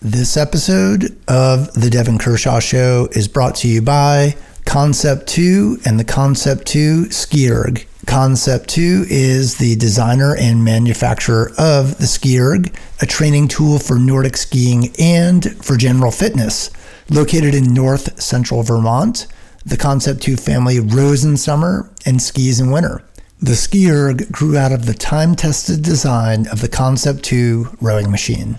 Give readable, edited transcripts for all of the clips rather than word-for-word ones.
This episode of The Devon Kershaw Show is brought to you by Concept2 and the Concept2 SkiErg. Concept2 is the designer and manufacturer of the SkiErg, a training tool for Nordic skiing and for general fitness. Located in north central Vermont, the Concept2 family rows in summer and skis in winter. The SkiErg grew out of the time-tested design of the Concept2 rowing machine.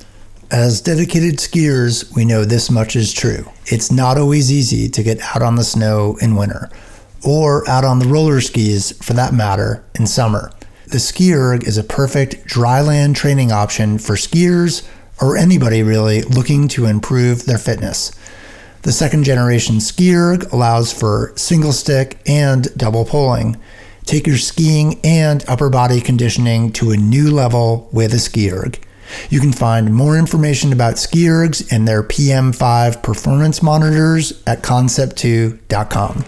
As dedicated skiers, we know this much is true. It's not always easy to get out on the snow in winter, or out on the roller skis, for that matter, in summer. The SkiErg is a perfect dryland training option for skiers, or anybody really, looking to improve their fitness. The second generation SkiErg allows for single stick and double poling. Take your skiing and upper body conditioning to a new level with a SkiErg. You can find more information about SkiErgs and their PM5 performance monitors at concept2.com.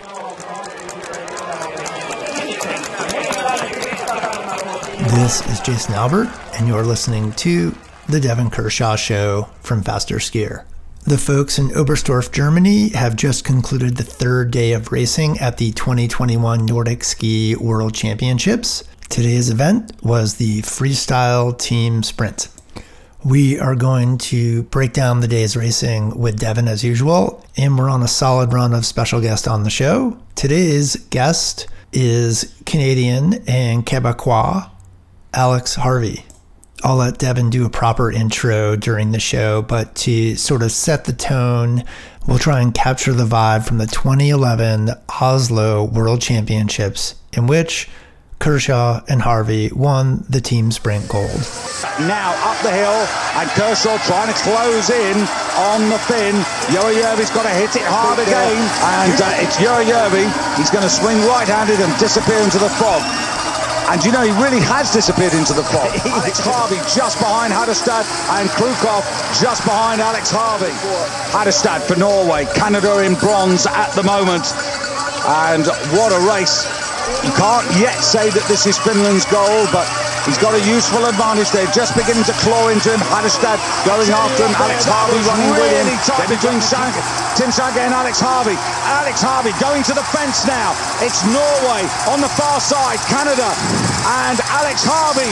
This is Jason Albert, and you're listening to The Devon Kershaw Show from Faster Skier. The folks in Oberstdorf, Germany have just concluded the third day of racing at the 2021 Nordic Ski World Championships. Today's event was the Freestyle Team Sprint. We are going to break down the day's racing with Devon as usual, and we're on a solid run of special guests on the show. Today's guest is Canadian and Quebecois Alex Harvey. I'll let Devon do a proper intro during the show, but to sort of set the tone, we'll try and capture the vibe from the 2011 Oslo World Championships, in which Kershaw and Harvey won the team sprint gold. Now up the hill, and Kershaw trying to close in on the fin. Jauhojärvi's got to hit it hard again, and it's Jauhojärvi. He's going to swing right-handed and disappear into the fog. And you know, he really has disappeared into the fog. Alex Harvey just behind Hattestad, and Kriukov just behind Alex Harvey. Hattestad for Norway, Canada in bronze at the moment. And what a race. You can't yet say that this is Finland's goal, but he's got a useful advantage there. Just beginning to claw into him. Hattestad going after him. Alex Harvey running with him. They're between Tim Sanke and Alex Harvey. Alex Harvey going to the fence now. It's Norway on the far side, Canada, and Alex Harvey,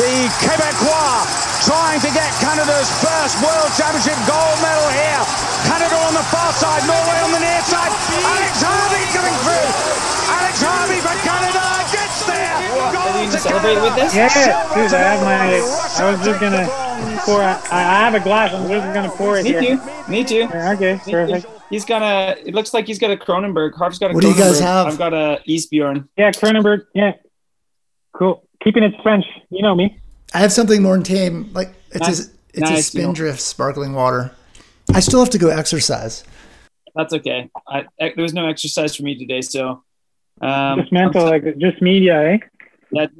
the Quebecois, trying to get Canada's first World Championship gold medal here. Canada on the far side, Norway on the near side. Alex Harvey coming through. Alex Harvey for Canada gets there. Gold to celebrate with this? Yeah, dude, I have a glass. I'm just gonna pour it here. Me too. Okay, perfect. It looks like he's got a Kronenbourg. Harv's got a Kronenbourg. What do you guys have? I've got a Eastbjorn. Yeah, Kronenbourg. Yeah, cool. Keeping it French, you know me. I have something more tame, like it's a Spindrift sparkling water. I still have to go exercise. That's okay. There was no exercise for me today, so. Just mental, just media, eh? That,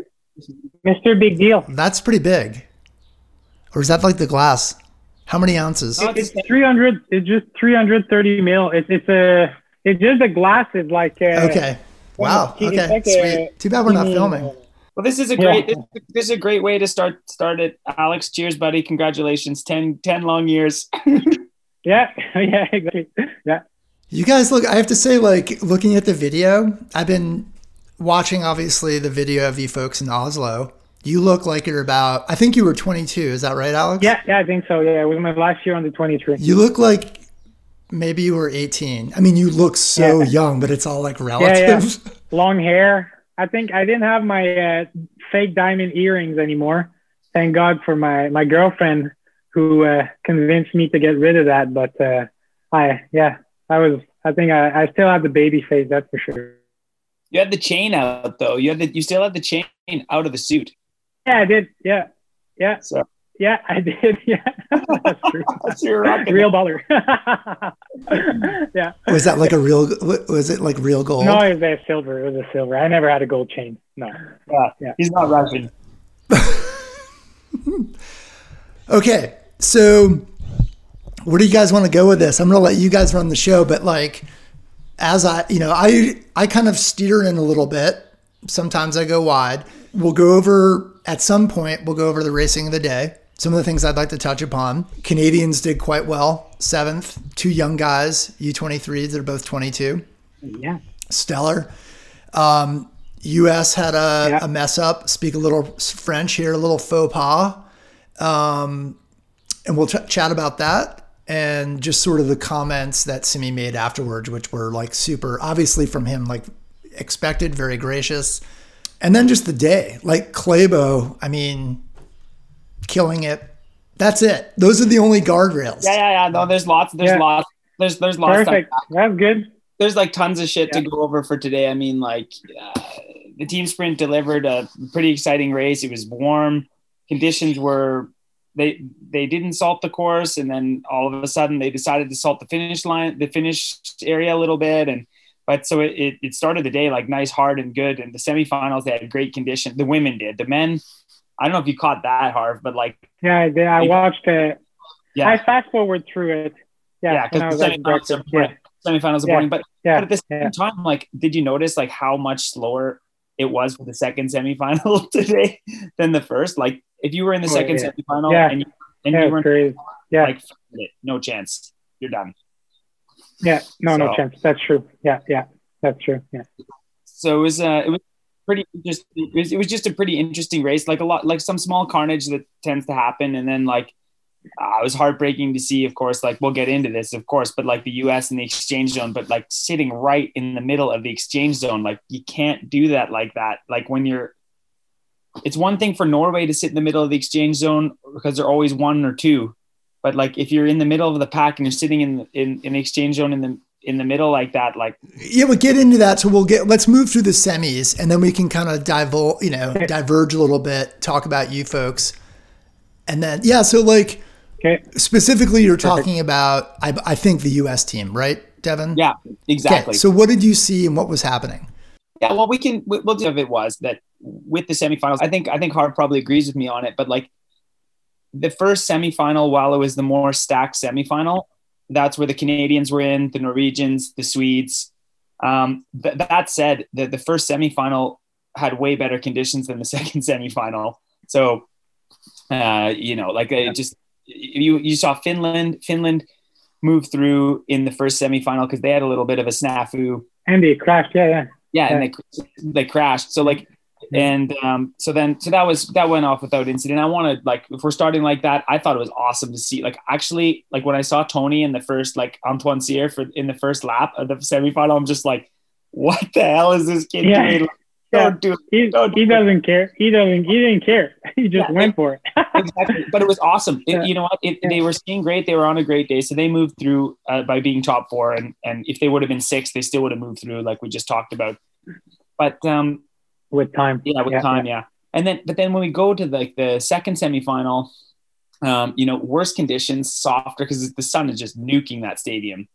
Mr. Big Deal. That's pretty big. Or is that like the glass? How many ounces? No, it's 300. It's just 330 mil. It's just the glass is like. Okay. Wow. Okay. Like sweet. Too bad we're not filming. Well, this is a great way to start it. Alex, cheers, buddy. Congratulations. 10 long years. yeah, exactly. Yeah. You guys I have to say, looking at the video, I've been watching, obviously, the video of you folks in Oslo. You look like you're about, I think you were 22. Is that right, Alex? Yeah, I think so. Yeah, it was my last year on the 23. You look like maybe you were 18. I mean, you look so young, but it's all relative. Yeah. Long hair. I think I didn't have my fake diamond earrings anymore. Thank God for my girlfriend who convinced me to get rid of that. But I still had the baby face, that's for sure. You had the chain out though. You still had the chain out of the suit. Yeah, I did. Yeah. So. Yeah, I did. Yeah, that's true. Real baller. Yeah. Was that real gold? No, it was a silver. I never had a gold chain. No. Yeah. He's not Russian. Okay, so where do you guys want to go with this? I'm gonna let you guys run the show, but as I kind of steer in a little bit. Sometimes I go wide. We'll go over the racing of the day. Some of the things I'd like to touch upon. Canadians did quite well. 7th, two young guys, U23s, they're both 22. Yeah. Stellar. U.S. had a mess up. Speak a little French here, a little faux pas. And we'll chat about that and just sort of the comments that Simi made afterwards, which were like super, obviously from him, like expected, very gracious. And then just the day, like Klæbo, I mean, killing it. That's it. Those are the only guardrails. Yeah. No, there's lots. There's lots. There's lots. Perfect. That's good. There's like tons of shit to go over for today. I mean, like the team sprint delivered a pretty exciting race. It was warm. Conditions were, they didn't salt the course. And then all of a sudden they decided to salt the finish line, the finish area a little bit. And, but so it started the day like nice, hard and good. And the semifinals, they had great condition. The women did. The men, I don't know if you caught that, Harv, but like. Yeah, I watched it. Yeah. I fast forward through it. Yeah, because the semifinals are boring. But at the same time, like, did you notice like how much slower it was for the second semifinal today than the first? Like, if you were in the second semifinal and you weren't like, no chance, you're done. Yeah, no chance. That's true. Yeah, that's true. Yeah. So it was pretty interesting. It was just a pretty interesting race. Like a lot, like some small carnage that tends to happen, and then like. It was heartbreaking to see, of course, like we'll get into this, of course, but like the US and the exchange zone, but like sitting right in the middle of the exchange zone, like you can't do that like that. Like when it's one thing for Norway to sit in the middle of the exchange zone because they're always one or two. But like if you're in the middle of the pack and you're sitting in the exchange zone in the middle like that, like. Yeah, we'll get into that. So let's move through the semis and then we can kind of diverge a little bit, talk about you folks. And then, so like. Okay. Specifically, you're talking about, I think, the U.S. team, right, Devon? Yeah, exactly. Okay. So what did you see and what was happening? Yeah, well, we'll do if it was that with the semifinals. I think Harv probably agrees with me on it, but like the first semifinal, while it was the more stacked semifinal, that's where the Canadians were in, the Norwegians, the Swedes. That said, the first semifinal had way better conditions than the second semifinal. So, it just... You saw Finland move through in the first semifinal because they had a little bit of a snafu. And they crashed, yeah. And they crashed. So like, and so that went off without incident. I wanted like if we're starting like that, I thought it was awesome to see. Like actually, like when I saw Tony in the first like Antoine Cyr in the first lap of the semifinal, I'm just like, what the hell is this kid doing? Like, He doesn't care. He didn't care. He just went for it. Exactly. But it was awesome. You know what? They were skiing great. They were on a great day. So they moved through by being top four. And if they would have been sixth, they still would have moved through like we just talked about. But with time. Yeah, with time. Yeah. And then, but then when we go to like the second semifinal, worse conditions, softer because the sun is just nuking that stadium.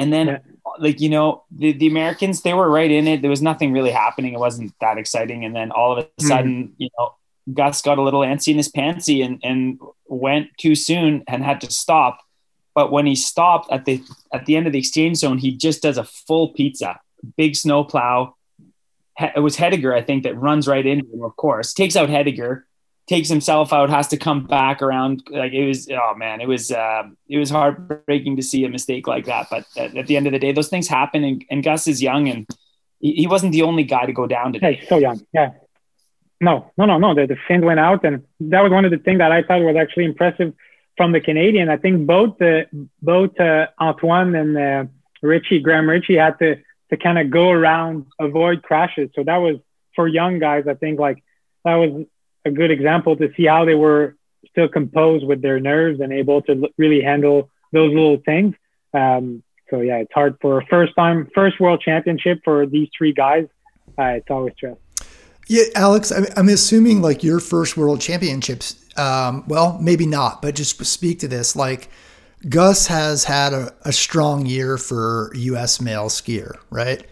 And then, the Americans, they were right in it. There was nothing really happening. It wasn't that exciting. And then all of a sudden, Gus got a little antsy in his pantsy and went too soon and had to stop. But when he stopped at the end of the exchange zone, he just does a full pizza, big snow plow. It was Hediger, I think, that runs right into him, of course. Takes out Hediger, takes himself out, has to come back around. Like it was, oh man, it was heartbreaking to see a mistake like that. But at the end of the day, those things happen. And Gus is young, and he wasn't the only guy to go down today. Hey, so young, yeah. No. The fin went out, and that was one of the things that I thought was actually impressive from the Canadian. I think both Antoine and Graham Richie had to kind of go around, avoid crashes. So that was for young guys. I think like that was a good example to see how they were still composed with their nerves and able to really handle those little things. It's hard for first world championship for these three guys. It's always stressful. Yeah, Alex, I'm assuming like your first world championships, well, maybe not, but just speak to this. Like Gus has had a strong year for U.S. male skier, right?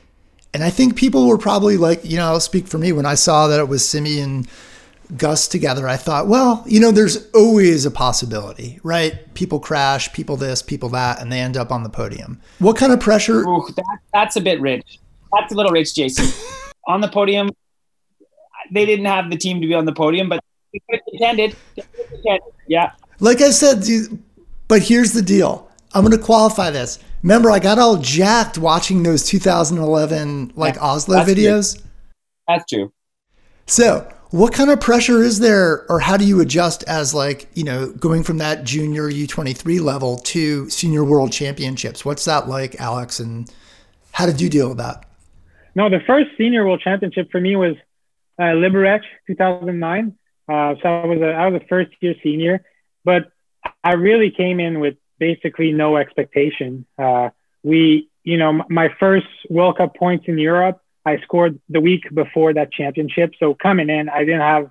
And I think people were probably like, I'll speak for me when I saw that it was Simi and Gus together, I thought, well, there's always a possibility, right? People crash, people this, people that, and they end up on the podium. What kind of pressure? Ooh, that's a bit rich. That's a little rich, Jason. On the podium, they didn't have the team to be on the podium, but Intended. Yeah. Like I said, but here's the deal. I'm going to qualify this. Remember, I got all jacked watching those 2011 Oslo videos. True. That's true. So what kind of pressure is there, or how do you adjust as going from that junior U23 level to senior world championships? What's that like, Alex, and how did you deal with that? No, the first senior world championship for me was Liberec 2009. So I was a first year senior, but I really came in with basically no expectation. My first World Cup points in Europe, I scored the week before that championship. So coming in, I didn't have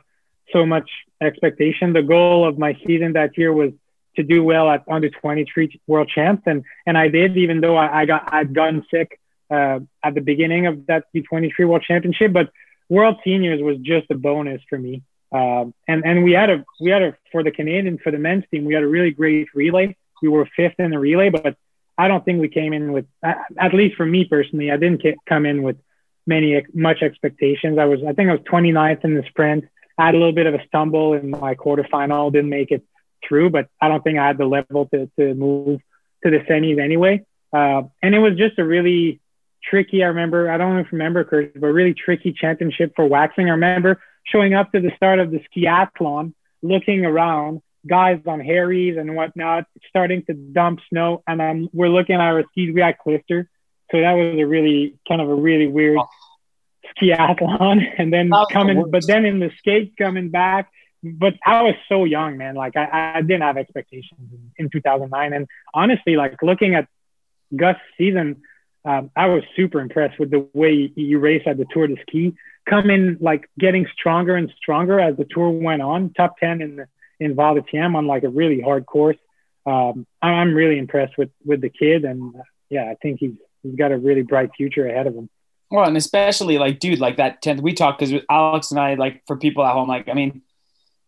so much expectation. The goal of my season that year was to do well at under 23 world champs. And I did, even though I'd gotten sick at the beginning of that U23 world championship, but world seniors was just a bonus for me. And we had a, for the men's team, we had a really great relay. We were fifth in the relay, but I don't think we came in with, at least for me personally, I didn't come in with much expectations. I think I was 29th in the sprint. I had a little bit of a stumble in my quarterfinal, didn't make it through, but I don't think I had the level to move to the semis anyway. And it was just a really tricky, really tricky championship for waxing. I remember showing up to the start of the skiathlon, looking around, guys on Harry's and whatnot, starting to dump snow. And we're looking at our skis, we had Clister. So that was a really really weird skiathlon. And then then in the skate coming back, but I was so young, man. Like I didn't have expectations in 2009. And honestly, looking at Gus' season, I was super impressed with the way you race at the Tour de Ski. Coming getting stronger and stronger as the tour went on. Top 10 in Val d'Etienne on a really hard course. I'm really impressed with the kid, and I think he's got a really bright future ahead of him. Well, and especially that 10th, we talked because Alex and I, for people at home,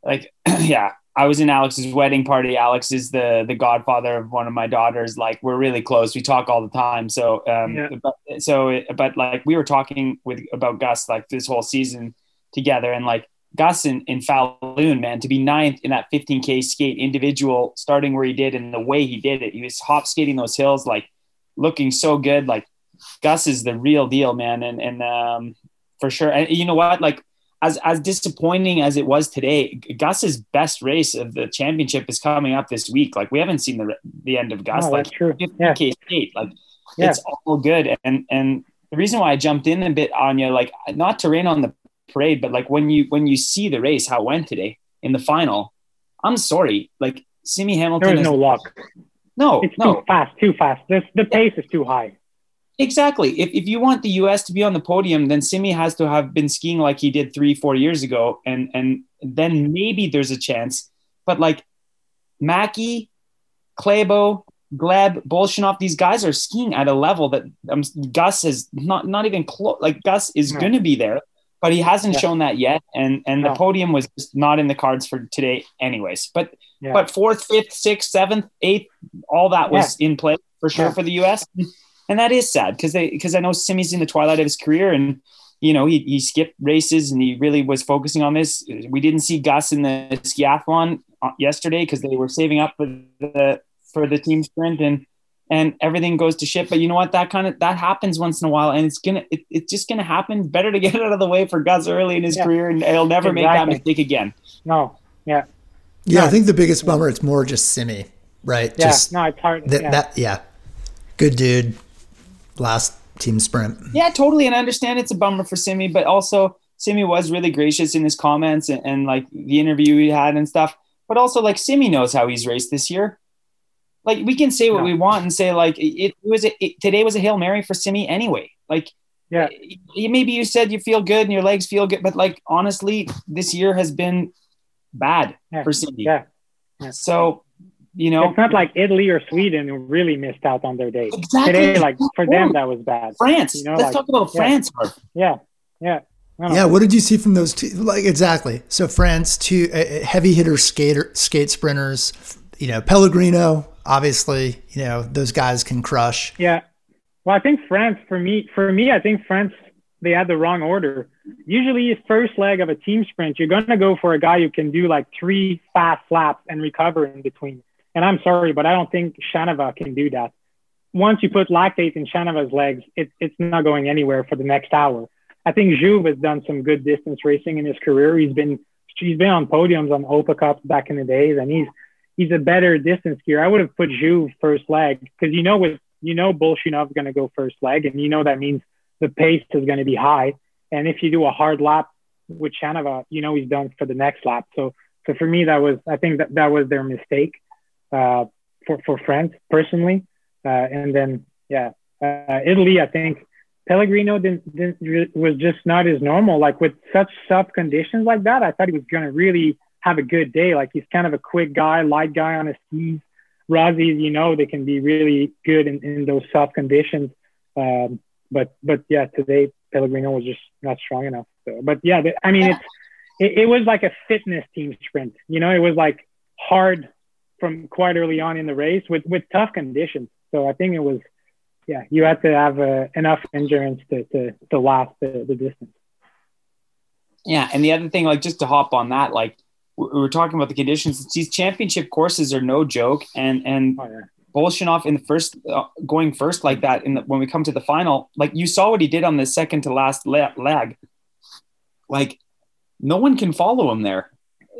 I was in Alex's wedding party. Alex is the godfather of one of my daughters. We're really close. We talk all the time. So, we were talking about Gus, this whole season together, and Gus in Falun, man, to be ninth in that 15K skate individual, starting where he did and the way he did it, he was hop skating those hills, looking so good. Gus is the real deal, man. And for sure. And you know what, as disappointing as it was today, Gus's best race of the championship is coming up this week. We haven't seen the end of Gus, true. 50K skate, it's all good. And the reason why I jumped in a bit, Anya, not to rain on the parade, but when you see the race, how it went today in the final, I'm sorry. Simi Hamilton. There is no luck. No, it's too fast. The pace is too high. Exactly. If you want the U.S. to be on the podium, then Simi has to have been skiing like he did 3-4 years ago, and then maybe there's a chance. But Mackie, Klæbo, Gleb Bolshunov, these guys are skiing at a level that Gus is not even close. Gus is going to be there, but he hasn't shown that yet. And the podium was just not in the cards for today, anyways. But 4th, 5th, 6th, 7th, 8th, all that was in play for sure for the U.S. And that is sad because I know Simi's in the twilight of his career, and he skipped races and he really was focusing on this. We didn't see Gus in the skiathlon yesterday because they were saving up for the team sprint, and everything goes to shit. But you know what? That happens once in a while, and it's just gonna happen. Better to get it out of the way for Gus early in his career, and he'll never make that mistake again. No, I think the biggest bummer it's more just Simi, right? Yeah, it's hard. Good dude. Last team sprint. Yeah, totally. And I understand it's a bummer for Simi, but also Simi was really gracious in his comments and the interview he had and stuff. But also Simi knows how he's raced this year. We can say what we want and say today was a Hail Mary for Simi anyway. Maybe you said you feel good and your legs feel good, but honestly, this year has been bad for Simi. Yeah. Yeah. So it's not like Italy or Sweden who really missed out on their day. Exactly. Today, for them, that was bad. France. Let's talk about France. Yeah. Yeah. Yeah. What did you see from those two? Exactly. So France, two heavy hitter skate sprinters, Pellegrino, obviously, those guys can crush. Yeah. Well, I think France, for me, I think France they had the wrong order. Usually first leg of a team sprint, you're going to go for a guy who can do like 3 fast laps and recover in between. And I'm sorry, but I don't think Shanova can do that. Once you put lactate in Shanova's legs, it's not going anywhere for the next hour. I think Jouve has done some good distance racing in his career. He's been on podiums on Opa Cups back in the days, and he's a better distance skier. I would have put Jouve first leg because Bolshunov's going to go first leg, and that means the pace is going to be high. And if you do a hard lap with Shanova, he's done for the next lap. So for me, I think that was their mistake for France personally. And then Italy, I think Pellegrino was just not his normal. Like with such tough conditions like that, I thought he was going to really have a good day. Like he's kind of a quick guy, light guy on his skis. Rosie, they can be really good in those soft conditions. But today Pellegrino was just not strong enough. So, it was like a fitness team sprint. It was like hard from quite early on in the race with tough conditions. So I think it was, you had to have enough endurance to last the distance. Yeah, and the other thing, like just to hop on that, like we were talking about the conditions. These championship courses are no joke, and Bolshunov in the first going first like that. When we come to the final, like you saw what he did on the second to last leg. Like no one can follow him there.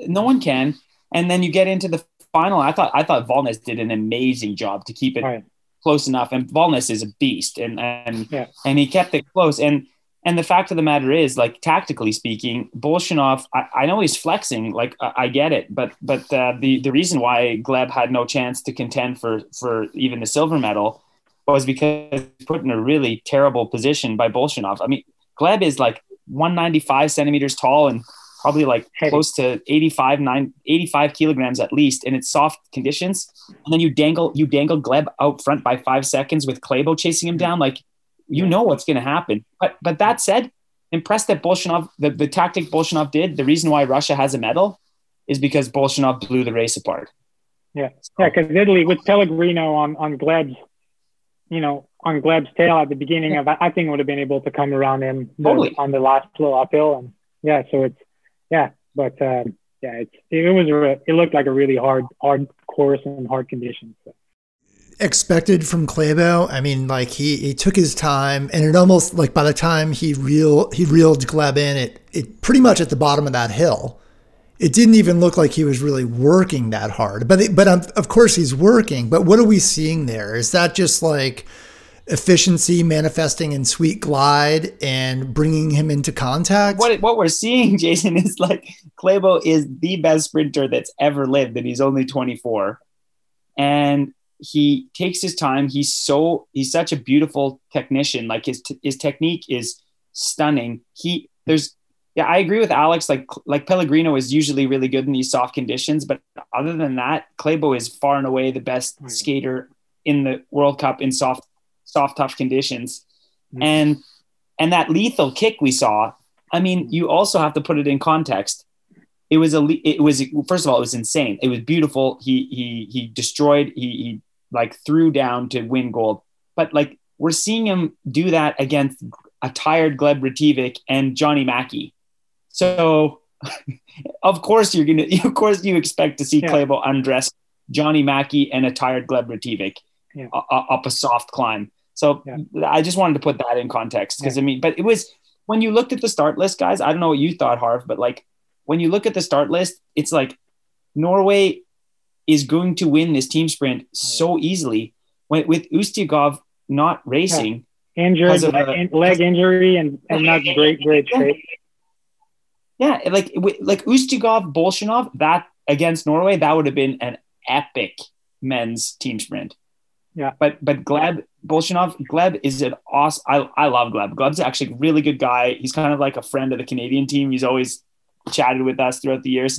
No one can. And then you get into the final. I thought Valnes did an amazing job to keep it close enough, and Valnes is a beast, and he kept it close. And the fact of the matter is, like tactically speaking, Bolshunov, I know he's flexing, like I get it, but the reason why Gleb had no chance to contend for even the silver medal was because put in a really terrible position by Bolshunov. I mean, Gleb is like 195 centimeters tall and probably like close to 85 kilograms at least, and it's soft conditions. And then you dangle Gleb out front by 5 seconds with Klæbo chasing him down. Like, what's going to happen. But that said, impressed that Bolshunov, the tactic Bolshunov did, the reason why Russia has a medal is because Bolshunov blew the race apart. Yeah. Yeah. Cause Italy with Pellegrino on Gleb's, on Gleb's tail at the beginning of, I think would have been able to come around him totally on the last little uphill. And it looked like a really hard course and hard conditions. So. Expected from Klæbo. I mean, like he took his time, and it almost like by the time he reeled Gleb in, it pretty much at the bottom of that hill, it didn't even look like he was really working that hard. But of course he's working. But what are we seeing there? Is that just like efficiency manifesting in sweet glide and bringing him into contact? What we're seeing, Jason, is like Klæbo is the best sprinter that's ever lived, and he's only 24, and he takes his time. He's such a beautiful technician. Like his technique is stunning. I agree with Alex. Like Pellegrino is usually really good in these soft conditions, but other than that, Klæbo is far and away the best skater in the World Cup in soft, tough conditions. Mm-hmm. And that lethal kick we saw, I mean, you also have to put it in context. It was first of all, it was insane. It was beautiful. He destroyed, he like threw down to win gold. But like we're seeing him do that against a tired Gleb Retivykh and Johnny Mackey. So of course you expect to see Klæbo undress Johnny Mackey and a tired Gleb Retivykh up a soft climb. So I just wanted to put that in context because but it was when you looked at the start list, guys. I don't know what you thought, Harv, but like when you look at the start list, it's like Norway is going to win this team sprint so easily with Ustiagov not racing. Injured, leg injury and not great shape. Yeah, like Ustiagov, Bolshunov, that against Norway, that would have been an epic men's team sprint. Yeah. But Gleb Bolshunov, Gleb is an awesome – I love Gleb. Gleb's actually a really good guy. He's kind of like a friend of the Canadian team. He's always – chatted with us throughout the years,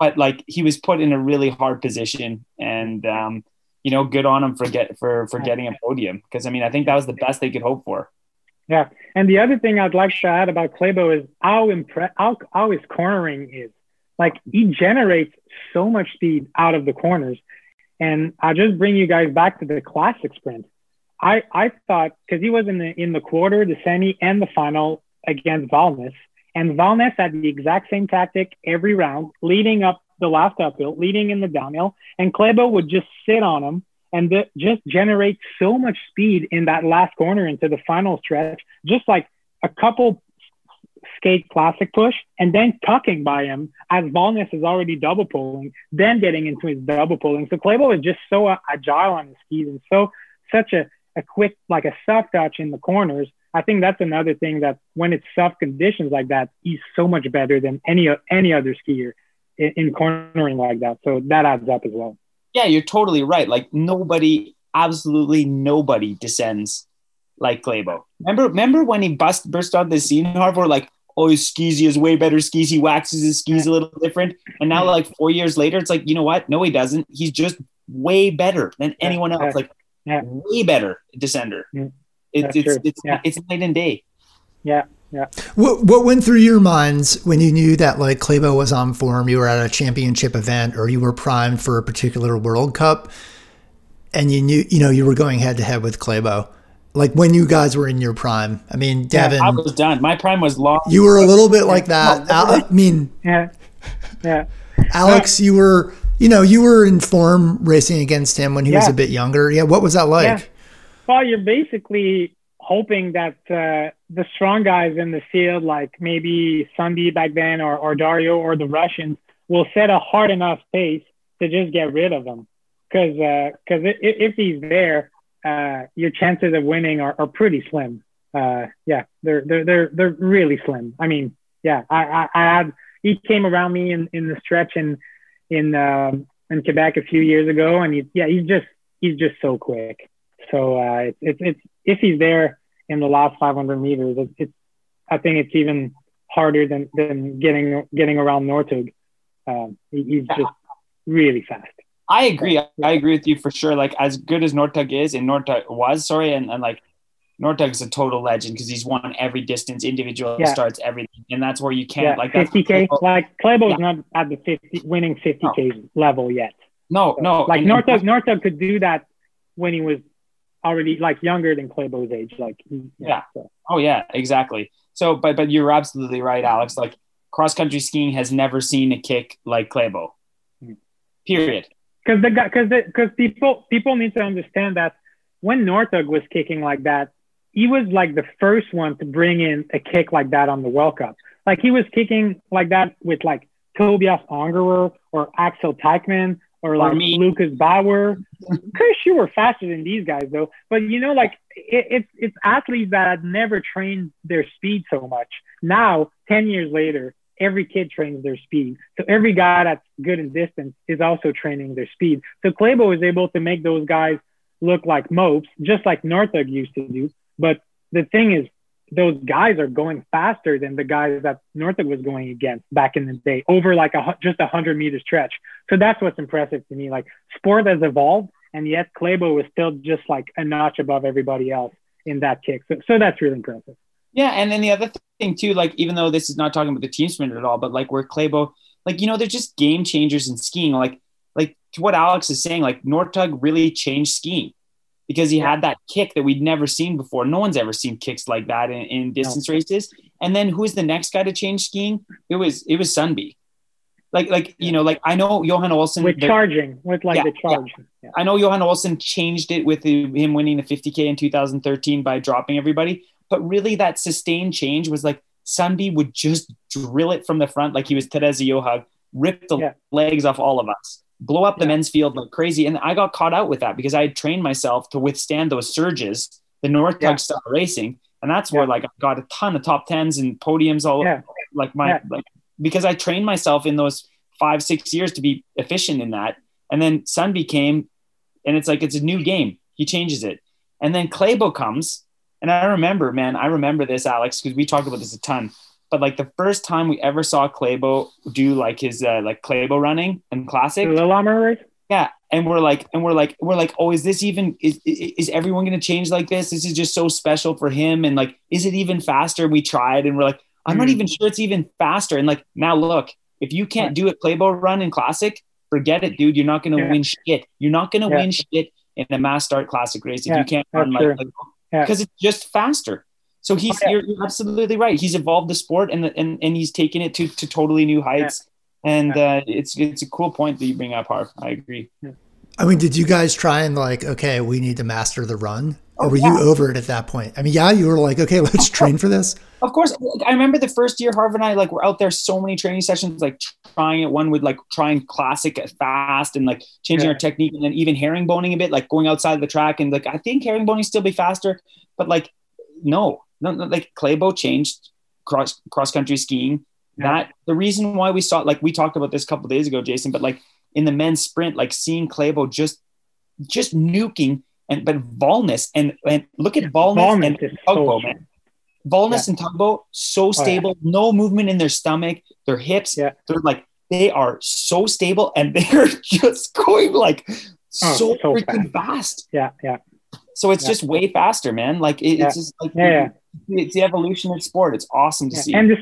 but like he was put in a really hard position, and good on him for getting a podium, because I mean I think that was the best they could hope for. Yeah, and the other thing I'd like to add about Klæbo is how his cornering is. Like he generates so much speed out of the corners, and I'll just bring you guys back to the classic sprint. I thought because he was in the quarter, the semi, and the final against Valnes. And Valnes had the exact same tactic every round, leading up the last uphill, leading in the downhill. And Klæbo would just sit on him and just generate so much speed in that last corner into the final stretch, just like a couple skate classic push, and then tucking by him as Valnes is already double pulling, then getting into his double pulling. So Klæbo is just so agile on his skis and such a quick, like a soft touch in the corners. I think that's another thing that when it's soft conditions like that, he's so much better than any other skier in cornering like that. So that adds up as well. Yeah, you're totally right. Like nobody, absolutely nobody descends like Klæbo. Remember when he burst on the scene, Harvard, like, oh, his skis, he has way better skis. He waxes his skis a little different. And now like 4 years later, it's like, you know what? No, he doesn't. He's just way better than anyone else. Like way better descender. Mm-hmm. It's night and day. Yeah. Yeah. What went through your minds when you knew that like Klæbo was on form, you were at a championship event or you were primed for a particular World Cup and you knew, you know, you were going head to head with Klæbo, like when you guys were in your prime? I mean, Devin, I was done. My prime was long. You were a little bit like that. Alex, you were in form racing against him when he was a bit younger. Yeah. What was that like? Yeah. Well, you're basically hoping that the strong guys in the field, like maybe Sundby back then or Dario or the Russians, will set a hard enough pace to just get rid of him. Because if he's there, your chances of winning are pretty slim. They're really slim. I mean, yeah, he came around me in the stretch in Quebec a few years ago, and he's just so quick. So it's if he's there in the last 500 meters, I think it's even harder than getting around Northug. He's just really fast. I agree. I agree with you for sure. Like as good as Northug is, and like Northug's a total legend because he's won every distance, individual starts, everything, and that's where you can't like 50K. Like Klæbo's not at the 50 winning 50K level yet. No. Like Northug could do that when he was already like younger than Klæbo's age. Exactly. So, but you're absolutely right, Alex. Like cross country skiing has never seen a kick like Klæbo. Period. Because people need to understand that when Northug was kicking like that, he was like the first one to bring in a kick like that on the World Cup. Like he was kicking like that with like Tobias Ungerer or Axel Teichmann, or like Lucas Bauer. Chris, you were faster than these guys though. But you know, like it's athletes that had never trained their speed so much. Now, 10 years later, every kid trains their speed. So every guy that's good in distance is also training their speed. So Klæbo is able to make those guys look like mopes, just like Northug used to do. But the thing is, those guys are going faster than the guys that Northug was going against back in the day over like just a 100-meter stretch. So that's what's impressive to me. Like sport has evolved, and yet Klæbo is still just like a notch above everybody else in that kick. So that's really impressive. Yeah, and then the other thing too, like even though this is not talking about the team sprint at all, but like where Klæbo, like, you know, they're just game changers in skiing. Like to what Alex is saying, like Northug really changed skiing, because he had that kick that we'd never seen before. No one's ever seen kicks like that in distance races. And then who is the next guy to change skiing? It was Sundby. Like I know Johan Olsen with the charge. Yeah. I know Johan Olsen changed it with him winning the 50K in 2013 by dropping everybody. But really that sustained change was like Sundby would just drill it from the front like he was Therese Johaug, rip the legs off all of us, blow up the men's field like crazy. And I got caught out with that because I had trained myself to withstand those surges, the Northug style racing. And that's where like I got a ton of top tens and podiums all over, like my, like, because I trained myself in those 5-6 years to be efficient in that. And then Sundby came and it's like, it's a new game. He changes it. And then Klæbo comes. And I remember this, Alex, because we talked about this a ton. But like the first time we ever saw Klæbo do like his like Klæbo running and classic, and we're like, oh, is this even? Is everyone going to change like this? This is just so special for him, and like, is it even faster? We tried, and we're like, I'm not even sure it's even faster. And like now, look, if you can't do it, Klæbo run and classic, forget it, dude. You're not going to win shit. You're not going to win shit in a mass start classic race if you can't run like because it's just faster. So he's you're absolutely right. He's evolved the sport and he's taken it to totally new heights. Yeah. And it's a cool point that you bring up, Harv. I agree. Yeah. I mean, did you guys try and like, okay, we need to master the run? Or were you over it at that point? I mean, you were like, okay, let's train for this. Of course. I remember the first year, Harv and I, like, were out there so many training sessions, like trying it. One would like trying classic fast and like changing our technique, and then even herringboning a bit, like going outside the track and like, I think herringboning still be faster, but like, no, like Klæbo changed cross country skiing. Yeah. That the reason why we saw, like we talked about this a couple of days ago, Jason, but like in the men's sprint, like seeing Klæbo just nuking, but Valnes and look at Valnes and Tugbo, man. Valnes and Tugbo, so stable, no movement in their stomach, their hips. Yeah. They're like, they are so stable and they're just going like so freaking fast. Yeah, yeah. So it's just way faster, man. Like it's just like it's the evolution of sport. It's awesome to see. And the